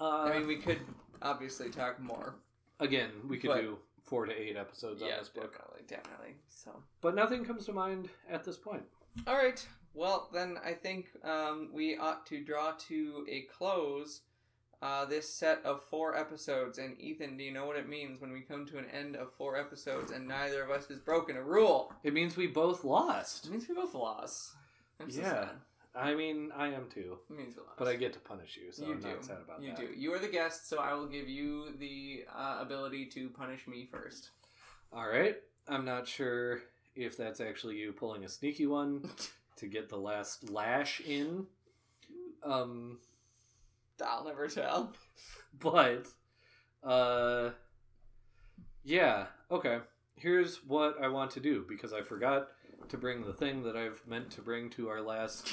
Uh, I mean, we could obviously talk more. Again, we could but, do four to eight episodes yeah, on this book. Definitely, definitely. So, but nothing comes to mind at this point. All right. Well, then I think um, we ought to draw to a close uh, this set of four episodes. And Ethan, do you know what it means when we come to an end of four episodes and neither of us has broken a rule? It means we both lost. It means we both lost. I'm so yeah. sad. I mean, I am too. It means a lot. But I get to punish you, so you I'm do. not sad about you that. You do. You are the guest, so I will give you the uh, ability to punish me first. All right. I'm not sure if that's actually you pulling a sneaky one to get the last lash in. Um, I'll never tell. But, uh, yeah. Okay. Here's what I want to do, because I forgot to bring the thing that I've meant to bring to our last...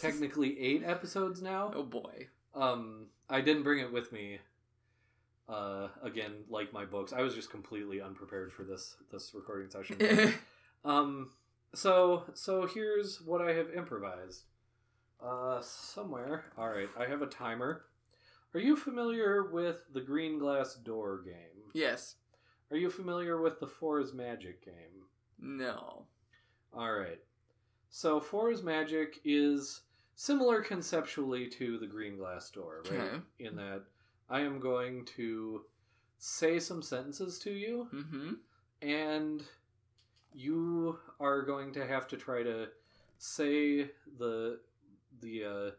technically eight episodes now. Oh boy. Um, I didn't bring it with me. Uh, again, like my books, I was just completely unprepared for this this recording session. um, so so here's what I have improvised. Uh, somewhere. All right, I have a timer. Are you familiar with the Green Glass Door game? Yes. Are you familiar with the Four is Magic game? No. All right. So, Four is Magic is similar conceptually to the Green Glass Door, right? Okay. In that I am going to say some sentences to you, mm-hmm. and you are going to have to try to say the, the uh,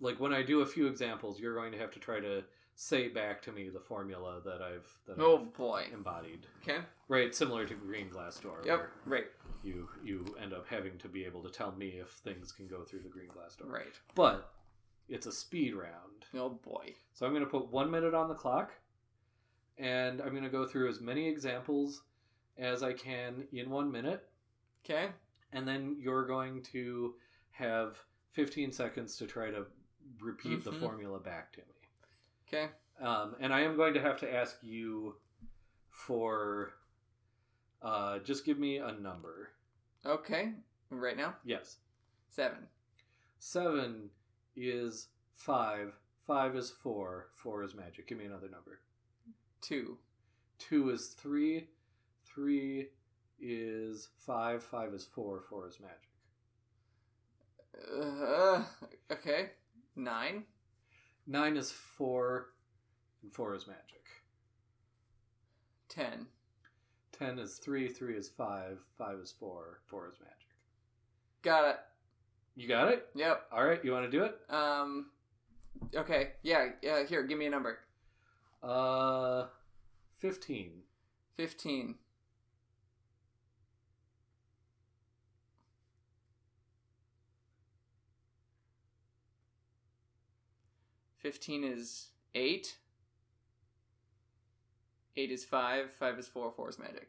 like, when I do a few examples, you're going to have to try to say back to me the formula that I've, that oh, I've boy. embodied. Okay. Right, similar to Green Glass Door. Yep, right. You you end up having to be able to tell me if things can go through the Green Glass Door. Right. But it's a speed round. Oh, boy. So I'm going to put one minute on the clock, and I'm going to go through as many examples as I can in one minute. Okay. And then you're going to have fifteen seconds to try to repeat mm-hmm. the formula back to me. Okay. Um, and I am going to have to ask you for, uh, just give me a number. Okay. Right now? Yes. Seven. Seven is five. Five is four. Four is magic. Give me another number. Two. Two is three. Three is five. Five is four. Four is magic. Uh, okay. Nine. Nine is four, and four is magic. Ten. Ten is three, three is five, five is four, four is magic. Got it. You got it? Yep. All right, you want to do it? Um, okay, yeah, yeah, here, give me a number. Uh, fifteen. Fifteen. Fifteen is eight. Eight is five. Five is four. Four is magic.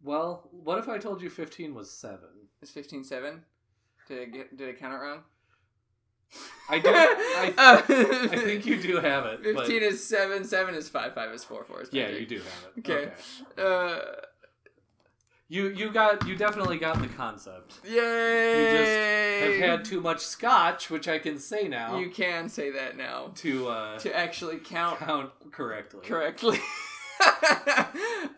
Well, what if I told you fifteen was seven? Is fifteen seven? Did I get? Did I count it wrong? I do. I, th- I think you do have it. Fifteen but... is seven. Seven is five. Five is four. Four is magic. Yeah, you do have it. Okay. okay. Uh... You you got you definitely got the concept. Yay! You just have had too much scotch, which I can say now. You can say that now. To uh, to actually count count correctly. Correctly.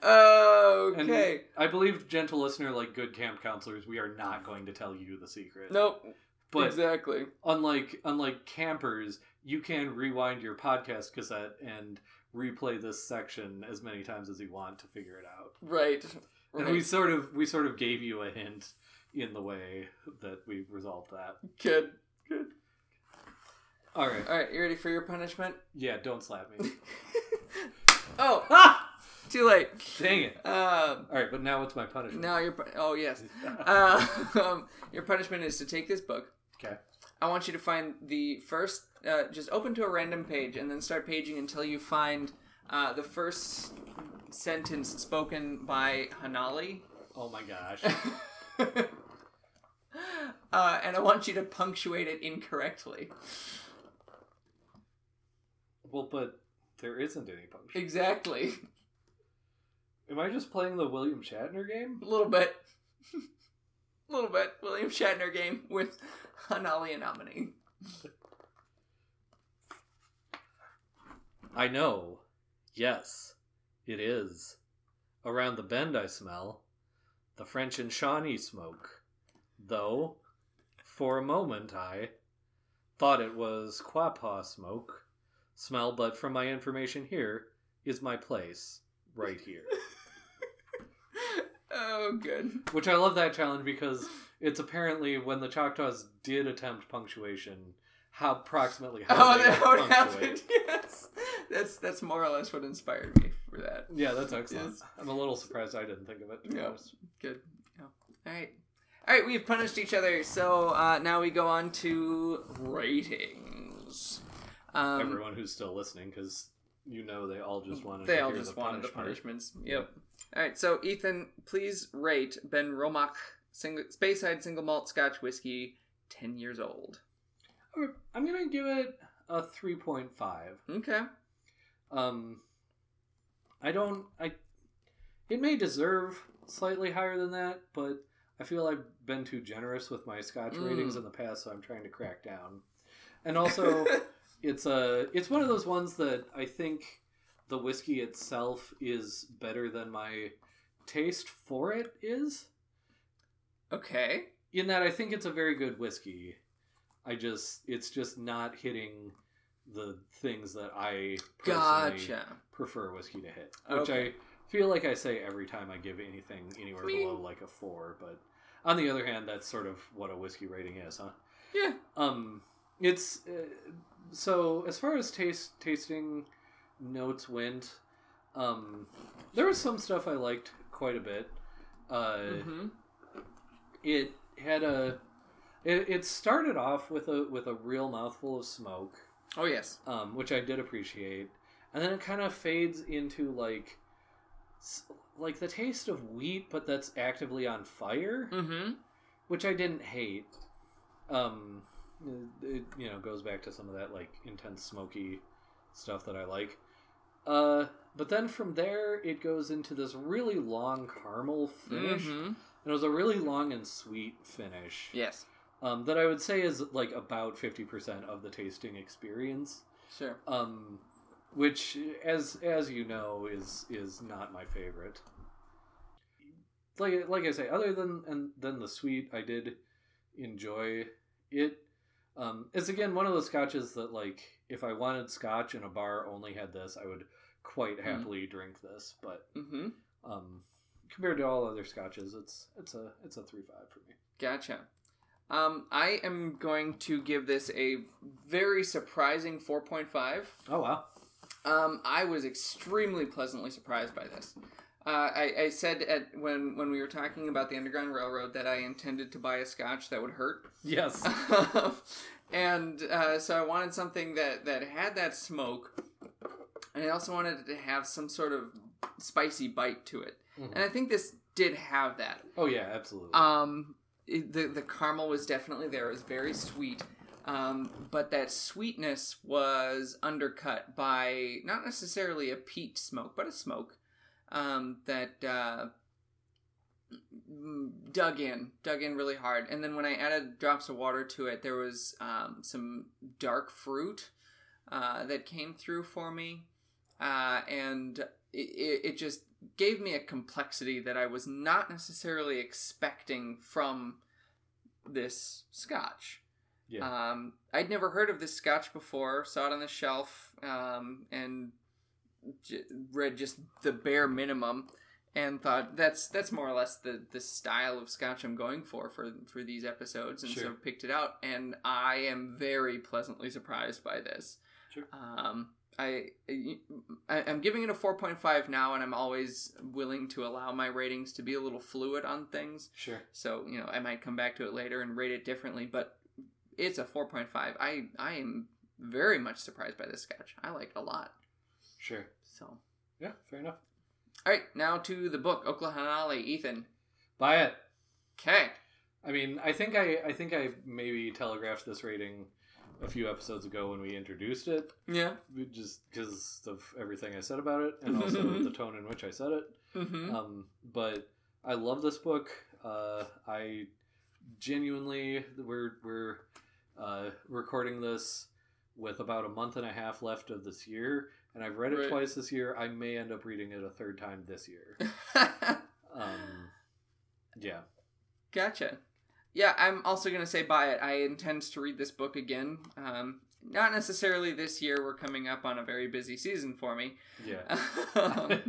Okay. And I believe, gentle listener, like good camp counselors, we are not going to tell you the secret. Nope. But exactly. Unlike unlike campers, you can rewind your podcast cassette and replay this section as many times as you want to figure it out. Right. Right. And we sort of we sort of gave you a hint in the way that we resolved that. Good, good. All right, all right. You ready for your punishment? Yeah, don't slap me. Oh, ah! Too late. Dang it. Um, all right, but now what's my punishment? Now your oh yes, uh, um, your punishment is to take this book. Okay. I want you to find the first. Uh, just open to a random page and then start paging until you find uh, the first sentence spoken by Hannali. Oh my gosh. uh, and I want you to punctuate it incorrectly. Well, but there isn't any punctuation. Exactly. Am I just playing the William Shatner game? A little bit. A little bit. William Shatner game with Hannali and Nomine. I know. Yes. It is. Around the bend I smell the French and Shawnee smoke. Though, for a moment I thought it was Quapaw smoke. Smell, but from my information here is my place right here. Oh, good. Which I love that challenge because it's apparently when the Choctaws did attempt punctuation, how approximately how oh, they that would happened. Yes, that's that's more or less what inspired me for that. Yeah, that's excellent. Yes. I'm a little surprised I didn't think of it. Yeah, good. Yeah. All right, all right. We've punished each other, so uh, now we go on to ratings. Um, Everyone who's still listening, because you know they all just wanted they to all hear just the wanted punishment. The punishments. Yep. All right, so Ethan, please rate Benromach Speyside Single Malt Scotch Whiskey, ten years old. I'm gonna give it a three point five. Okay. Um, I don't. I. It may deserve slightly higher than that, but I feel I've been too generous with my Scotch mm. ratings in the past, so I'm trying to crack down. And also. It's a, it's one of those ones that I think the whiskey itself is better than my taste for it is. Okay. In that I think it's a very good whiskey. I just, it's just not hitting the things that I personally gotcha. prefer whiskey to hit. Which okay. I feel like I say every time I give anything anywhere Wee. below like a four. But on the other hand, that's sort of what a whiskey rating is, huh? Yeah. Um, it's... Uh, So, as far as taste tasting notes went, um, there was some stuff I liked quite a bit. Uh, mm-hmm. It had a... It, it started off with a with a real mouthful of smoke. Oh, yes. Um, which I did appreciate. And then it kind of fades into, like, like the taste of wheat, but that's actively on fire. Mm-hmm. Which I didn't hate. Um... It, you know, goes back to some of that, like, intense smoky stuff that I like. Uh, but then from there, it goes into this really long caramel finish. Mm-hmm. And it was a really long and sweet finish. Yes. Um, that I would say is, like, about fifty percent of the tasting experience. Sure. Um, which, as as you know, is is not my favorite. Like like I say, other than, and, than the sweet, I did enjoy it. Um, it's, again, one of those scotches that, like, if I wanted scotch and a bar only had this, I would quite happily mm-hmm. drink this. But mm-hmm. um, compared to all other scotches, it's it's a it's a three five for me. Gotcha. Um, I am going to give this a very surprising four point five. Oh, wow. Um, I was extremely pleasantly surprised by this. Uh, I, I said at, when, when we were talking about the Underground Railroad that I intended to buy a scotch that would hurt. Yes. and uh, so I wanted something that, that had that smoke, and I also wanted it to have some sort of spicy bite to it. Mm-hmm. And I think this did have that. Oh, yeah, absolutely. Um, it, the, the caramel was definitely there. It was very sweet. Um, but that sweetness was undercut by not necessarily a peat smoke, but a smoke. Um, that, uh, dug in, dug in really hard. And then when I added drops of water to it, there was, um, some dark fruit, uh, that came through for me. Uh, and it, it just gave me a complexity that I was not necessarily expecting from this scotch. Yeah. Um, I'd never heard of this scotch before, saw it on the shelf, um, and read just the bare minimum and thought that's that's more or less the the style of scotch I'm going for for, for these episodes, and sure. so picked it out, and I am very pleasantly surprised by this. Sure. Um, I, I I'm giving it a four point five now, and I'm always willing to allow my ratings to be a little fluid on things. Sure. So, you know, I might come back to it later and rate it differently, but it's a four point five. I I am very much surprised by this scotch. I like it a lot. Sure. So. Yeah, fair enough. All right, now to the book, Okla Hannali. Ethan. Buy it. Okay. I mean, I think I, I think I maybe telegraphed this rating a few episodes ago when we introduced it. Yeah. Just because of everything I said about it, and also the tone in which I said it. Mm-hmm. Um, but I love this book. Uh, I genuinely, we're, we're uh, recording this with about a month and a half left of this year, and I've read it right. twice this year. I may end up reading it a third time this year. um, yeah. Gotcha. Yeah, I'm also going to say buy it. I intend to read this book again. Um, not necessarily this year. We're coming up on a very busy season for me. Yeah. um,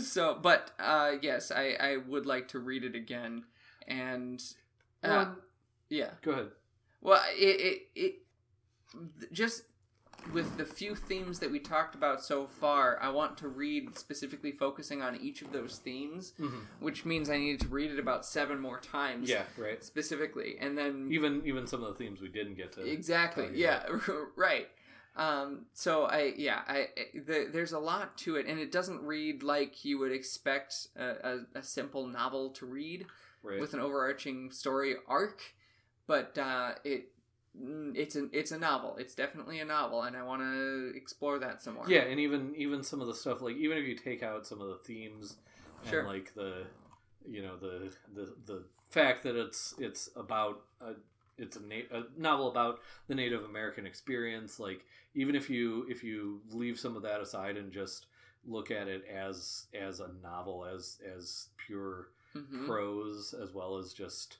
so, but uh, yes, I, I would like to read it again. And uh, well, yeah. Go ahead. Well, it, it it just with the few themes that we talked about so far, I want to read specifically focusing on each of those themes, mm-hmm. which means I need to read it about seven more times. Yeah, right. Specifically, and then even even some of the themes we didn't get to. Exactly. Yeah. Right. Um, so I yeah I the, there's a lot to it, and it doesn't read like you would expect a, a, a simple novel to read right. with an overarching story arc. But uh, it it's an it's a novel. It's definitely a novel, and I want to explore that some more. Yeah, and even even some of the stuff, like even if you take out some of the themes, sure. and like the you know the the the fact that it's it's about a it's a, na- a novel about the Native American experience. Like even if you if you leave some of that aside and just look at it as as a novel, as as pure mm-hmm. prose, as well as just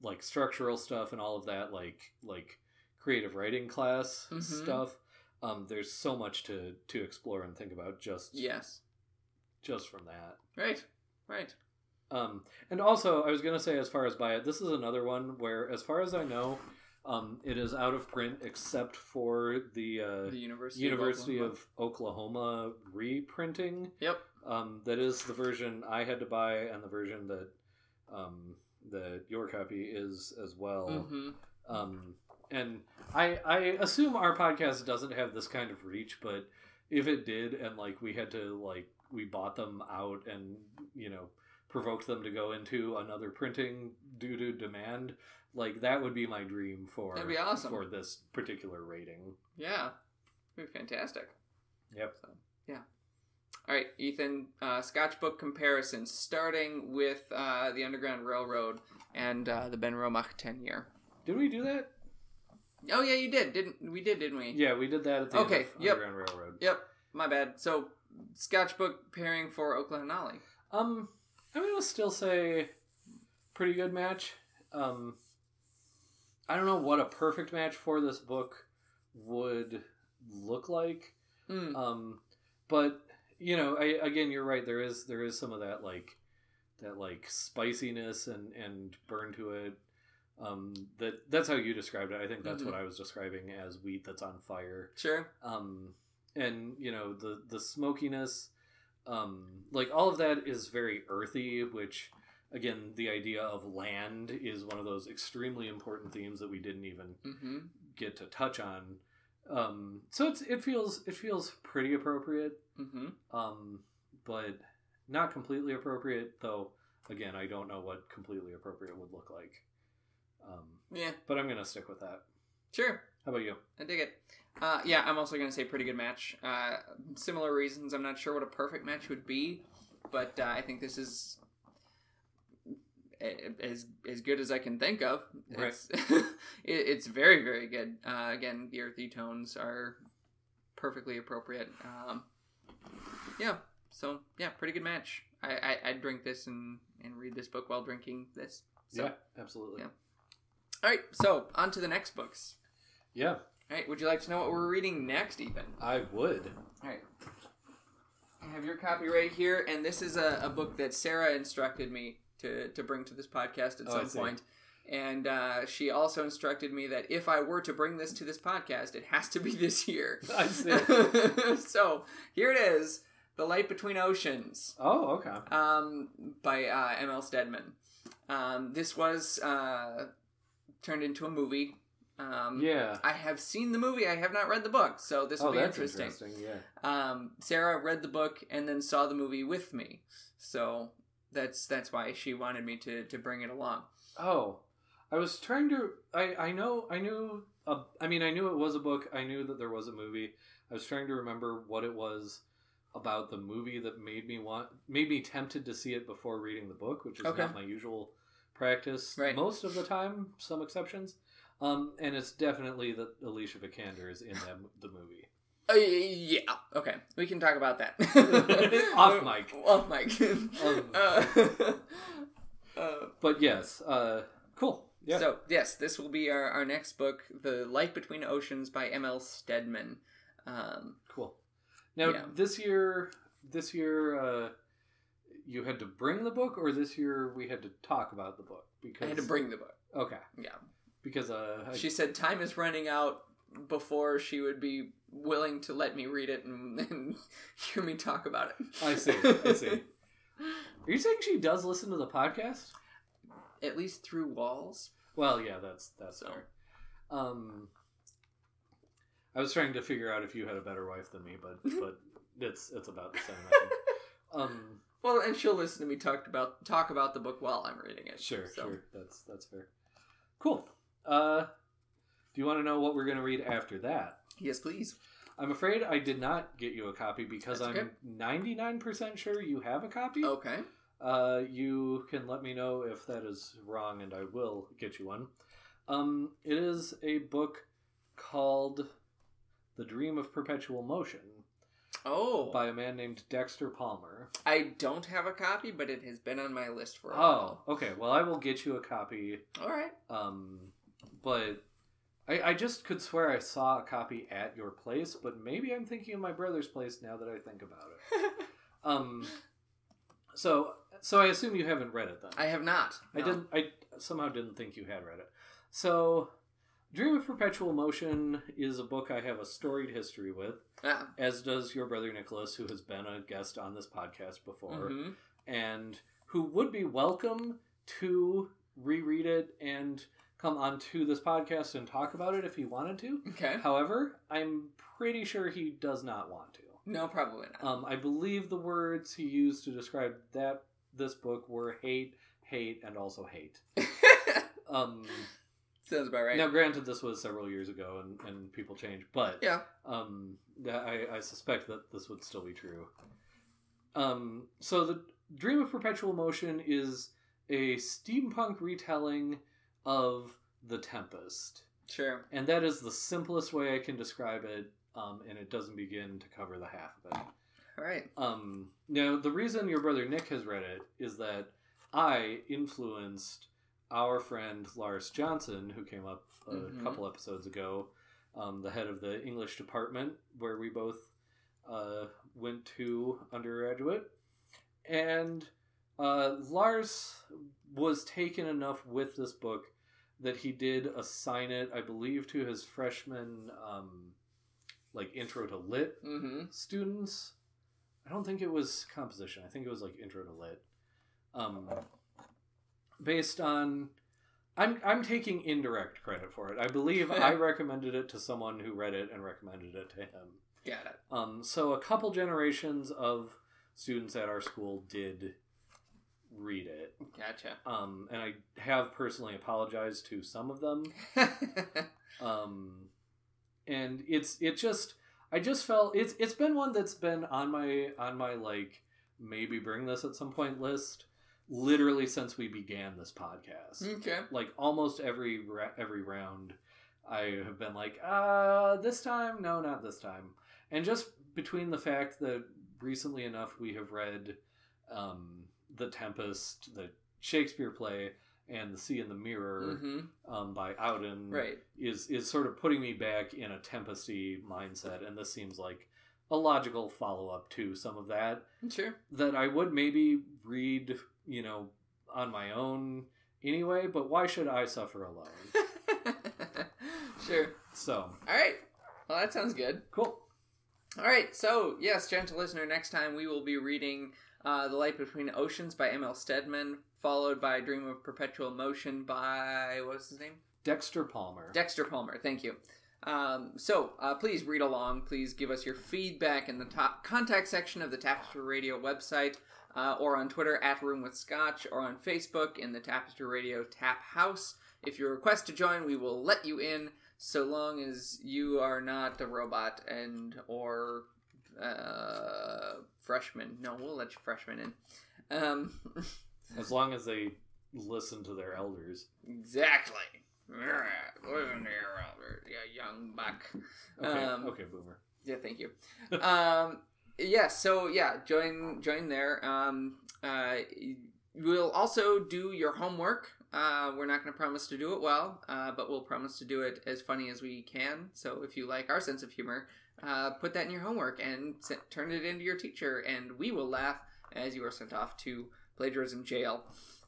like structural stuff and all of that, like like creative writing class mm-hmm. stuff. Um, there's so much to, to explore and think about just yes, just from that. Right, right. Um, and also, I was gonna say, as far as buy it, this is another one where, as far as I know, um, it is out of print except for the uh, the University, University of, Oklahoma. of Oklahoma reprinting. Yep. Um, that is the version I had to buy, and the version that. Um, that your copy is as well. Mm-hmm. Um, and I, I assume our podcast doesn't have this kind of reach, but if it did, and like we had to, like we bought them out and, you know, provoked them to go into another printing due to demand, like that would be my dream for, that'd be awesome. For this particular rating. Yeah. It'd be fantastic. Yep. So, yeah. All right, Ethan, uh, Scotch book comparison, starting with uh, the Underground Railroad and uh, the Benromach tenure. Did we do that? Oh, yeah, you did. Didn't we did, didn't we? Yeah, we did that at the okay, end of yep. Underground Railroad. Yep, my bad. So, Scotch book pairing for Okla Hannali. Um, I'm going to still say pretty good match. Um, I don't know what a perfect match for this book would look like. Mm. Um, but... You know, I, again, you're right. There is there is some of that like that like spiciness and, and burn to it. Um, that that's how you described it. I think that's mm-hmm. what I was describing as wheat that's on fire. Sure. Um, and you know the the smokiness, um, like all of that is very earthy. Which again, the idea of land is one of those extremely important themes that we didn't even mm-hmm. get to touch on. Um, so it's, it feels, it feels pretty appropriate, mm-hmm. um, but not completely appropriate though. Again, I don't know what completely appropriate would look like. Um, yeah, but I'm going to stick with that. Sure. How about you? I dig it. Uh, yeah, I'm also going to say pretty good match. Uh, similar reasons. I'm not sure what a perfect match would be, but, uh, I think this is as as good as I can think of. Right. It's, it, it's very, very good. Uh, again, the earthy tones are perfectly appropriate. Um, yeah. So, yeah, pretty good match. I, I, I'd drink this and, and read this book while drinking this. So, yeah, absolutely. Yeah. All right, so on to the next books. Yeah. All right, would you like to know what we're reading next, Ethan? I would. All right. I have your copy right here, and this is a, a book that Sarah instructed me to to bring to this podcast at oh, some point. And uh, she also instructed me that if I were to bring this to this podcast, it has to be this year. I see. So, here it is. The Light Between Oceans. Oh, okay. Um, by uh, M. L. Stedman. Um, this was uh, turned into a movie. Um, yeah. I have seen the movie. I have not read the book. So, this will oh, be that's interesting. interesting. Yeah. Um, Sarah read the book and then saw the movie with me. So... That's that's why she wanted me to, to bring it along. Oh, I was trying to. I, I know. I knew. Uh, I mean, I knew it was a book. I knew that there was a movie. I was trying to remember what it was about the movie that made me want, made me tempted to see it before reading the book, which is okay. not my usual practice right. most of the time. Some exceptions, um, and it's definitely that Alicia Vikander is in that, the movie. Uh, yeah. Okay, we can talk about that off mic. Off mic. um, uh, uh, but yes, uh, cool. Yeah. So, yes, this will be our, our next book, The Light Between Oceans by M. L. Stedman. Um, cool. Now, yeah. this year, this year uh, you had to bring the book, or this year we had to talk about the book? Because I had to bring the book. Okay. Yeah. Because uh, I... she said time is running out before she would be willing to let me read it and, and hear me talk about it. I see. I see. Are you saying she does listen to the podcast? At least through walls. Well, yeah, that's that's fair. So. Um, I was trying to figure out if you had a better wife than me, but but it's it's about the same. I think. Um, well, and she'll listen to me talk about talk about the book while I'm reading it. Sure, so. sure, that's that's fair. Cool. Uh, do you want to know what we're going to read after that? Yes, please. I'm afraid I did not get you a copy because that's I'm ninety-nine percent sure you have a copy. Okay. Uh, you can let me know if that is wrong, and I will get you one. Um, it is a book called The Dream of Perpetual Motion. Oh. By a man named Dexter Palmer. I don't have a copy, but it has been on my list for a while. Oh, okay. Well, I will get you a copy. All right. Um, but I, I just could swear I saw a copy at your place, but maybe I'm thinking of my brother's place now that I think about it. um, so... So I assume you haven't read it then. I have not. No. I didn't. I somehow didn't think you had read it. So, Dream of Perpetual Motion is a book I have a storied history with, ah. as does your brother Nicholas, who has been a guest on this podcast before, mm-hmm. and who would be welcome to reread it and come onto this podcast and talk about it if he wanted to. Okay. However, I'm pretty sure he does not want to. No, probably not. Um, I believe the words he used to describe that. This book were hate, hate, and also hate. um, Sounds about right. Now, granted, this was several years ago, and, and people change, but yeah, um, I, I suspect that this would still be true. Um, so, The Dream of Perpetual Motion is a steampunk retelling of The Tempest. Sure. And that is the simplest way I can describe it, um, and it doesn't begin to cover the half of it. All right. Um, now, the reason your brother Nick has read it is that I influenced our friend Lars Johnson, who came up a mm-hmm. couple episodes ago, um, the head of the English department, where we both uh, went to undergraduate. And uh, Lars was taken enough with this book that he did assign it, I believe, to his freshman um, like intro to lit mm-hmm. students. I don't think it was composition. I think it was like intro to lit. Um, based on, I'm I'm taking indirect credit for it. I believe I recommended it to someone who read it and recommended it to him. Got it. Um, so a couple generations of students at our school did read it. Gotcha. Um, and I have personally apologized to some of them. um, and it's it just. I just felt it's it's been one that's been on my on my like maybe bring this at some point list literally since we began this podcast. Okay. Like almost every every round I have been like, uh this time, no, not this time. And just between the fact that recently enough we have read um The Tempest, the Shakespeare play, and The Sea in the Mirror mm-hmm. um, by Auden right. is is sort of putting me back in a Tempest-y mindset, and this seems like a logical follow-up to some of that. Sure. That I would maybe read, you know, on my own anyway, but why should I suffer alone? Sure. So. All right. Well, that sounds good. Cool. All right. So, yes, gentle listener, next time we will be reading uh, The Light Between Oceans by M L Stedman, followed by Dream of Perpetual Motion by, what was his name? Dexter Palmer. Dexter Palmer, thank you. Um, so, uh, please read along. Please give us your feedback in the top contact section of the Tapestry Radio website, uh, or on Twitter, at Room with Scotch, or on Facebook in the Tapestry Radio Tap House. If you request to join, we will let you in, so long as you are not a robot and or uh, freshman. No, we'll let you freshmen in. Um, as long as they listen to their elders. Exactly. Listen to your elders, you young buck. Okay, um, okay boomer. Yeah, thank you. um, yeah, so yeah, join join there. Um, uh, we'll also do your homework. Uh, we're not going to promise to do it well, uh, but we'll promise to do it as funny as we can. So if you like our sense of humor, uh, put that in your homework and send, turn it into your teacher, and we will laugh as you are sent off to plagiarism jail,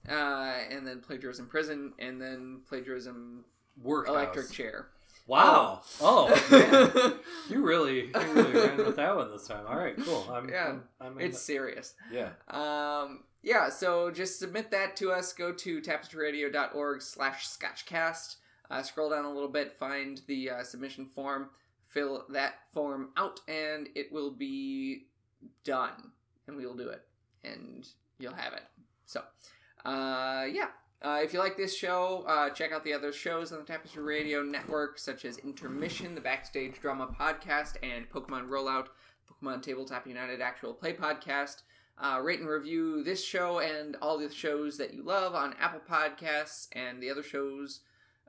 uh, and then plagiarism prison, and then plagiarism workhouse. Electric chair. Wow! Oh, oh you really, you really ran with that one this time. All right, cool. I'm, yeah, I'm, I'm it's the... serious. Yeah. Um. Yeah, so just submit that to us. Go to tapestryradio.org slash scotchcast. Uh, scroll down a little bit, find the uh, submission form, fill that form out, and it will be done. And we will do it. And you'll have it. So, uh, yeah. Uh, if you like this show, uh, check out the other shows on the Tapestry Radio Network, such as Intermission, the Backstage Drama Podcast, and Pokemon Rollout, Pokemon Tabletop United Actual Play Podcast. Uh, rate and review this show and all the shows that you love on Apple Podcasts and the other shows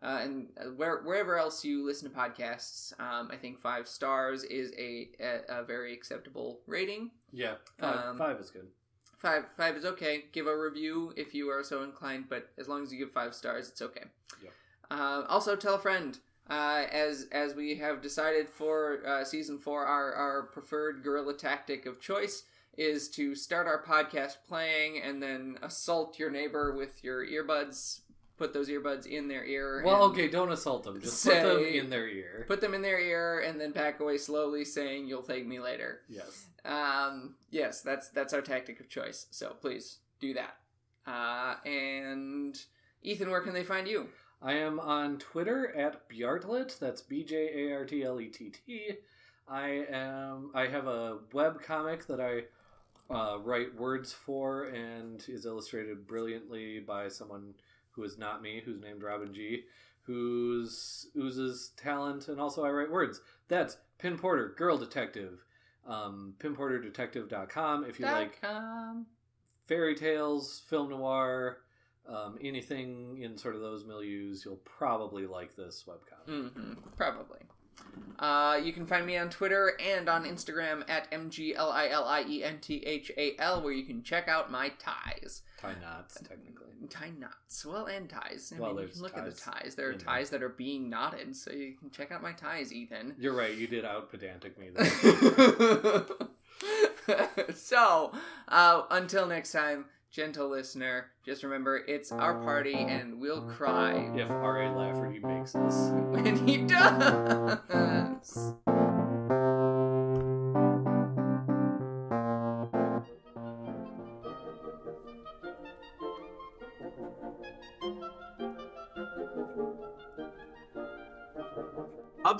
uh, and where, wherever else you listen to podcasts. Um, I think five stars is a, a, a very acceptable rating. Yeah, five, um, five is good. Five five is okay. Give a review if you are so inclined, but as long as you give five stars, it's okay. Yeah. Uh, also, tell a friend. Uh, as as we have decided for uh, season four, our, our preferred guerrilla tactic of choice is to start our podcast playing and then assault your neighbor with your earbuds. Put those earbuds in their ear. Well, okay, don't assault them. Just say, put them in their ear. Put them in their ear and then back away slowly, saying, "You'll thank me later." Yes. Um. Yes, that's that's our tactic of choice. So please do that. Uh. And Ethan, where can they find you? I am on Twitter at Bjartlett. That's B J A R T L E T T. I am. I have a web comic that I. Uh, write words for and is illustrated brilliantly by someone who is not me, who's named Robin G, who's oozes talent, and also I write words. That's Pin Porter, Girl Detective, um, pin porter detective dot com if you Dot like com. Fairy tales, film noir, um, anything in sort of those milieus, you'll probably like this webcomic. Mm-hmm. Probably. Uh, you can find me on Twitter and on Instagram at M G L I L I E N T H A L, where you can check out my ties. Tie knots, technically. Tie knots. Well, and ties. I well, mean, you can look at the ties. There are ties there. That are being knotted, so you can check out my ties, Ethan. You're right. You did out-pedantic me there. So, uh, until next time, gentle listener, just remember, it's our party and we'll cry if R. A. Lafferty makes us. When he does!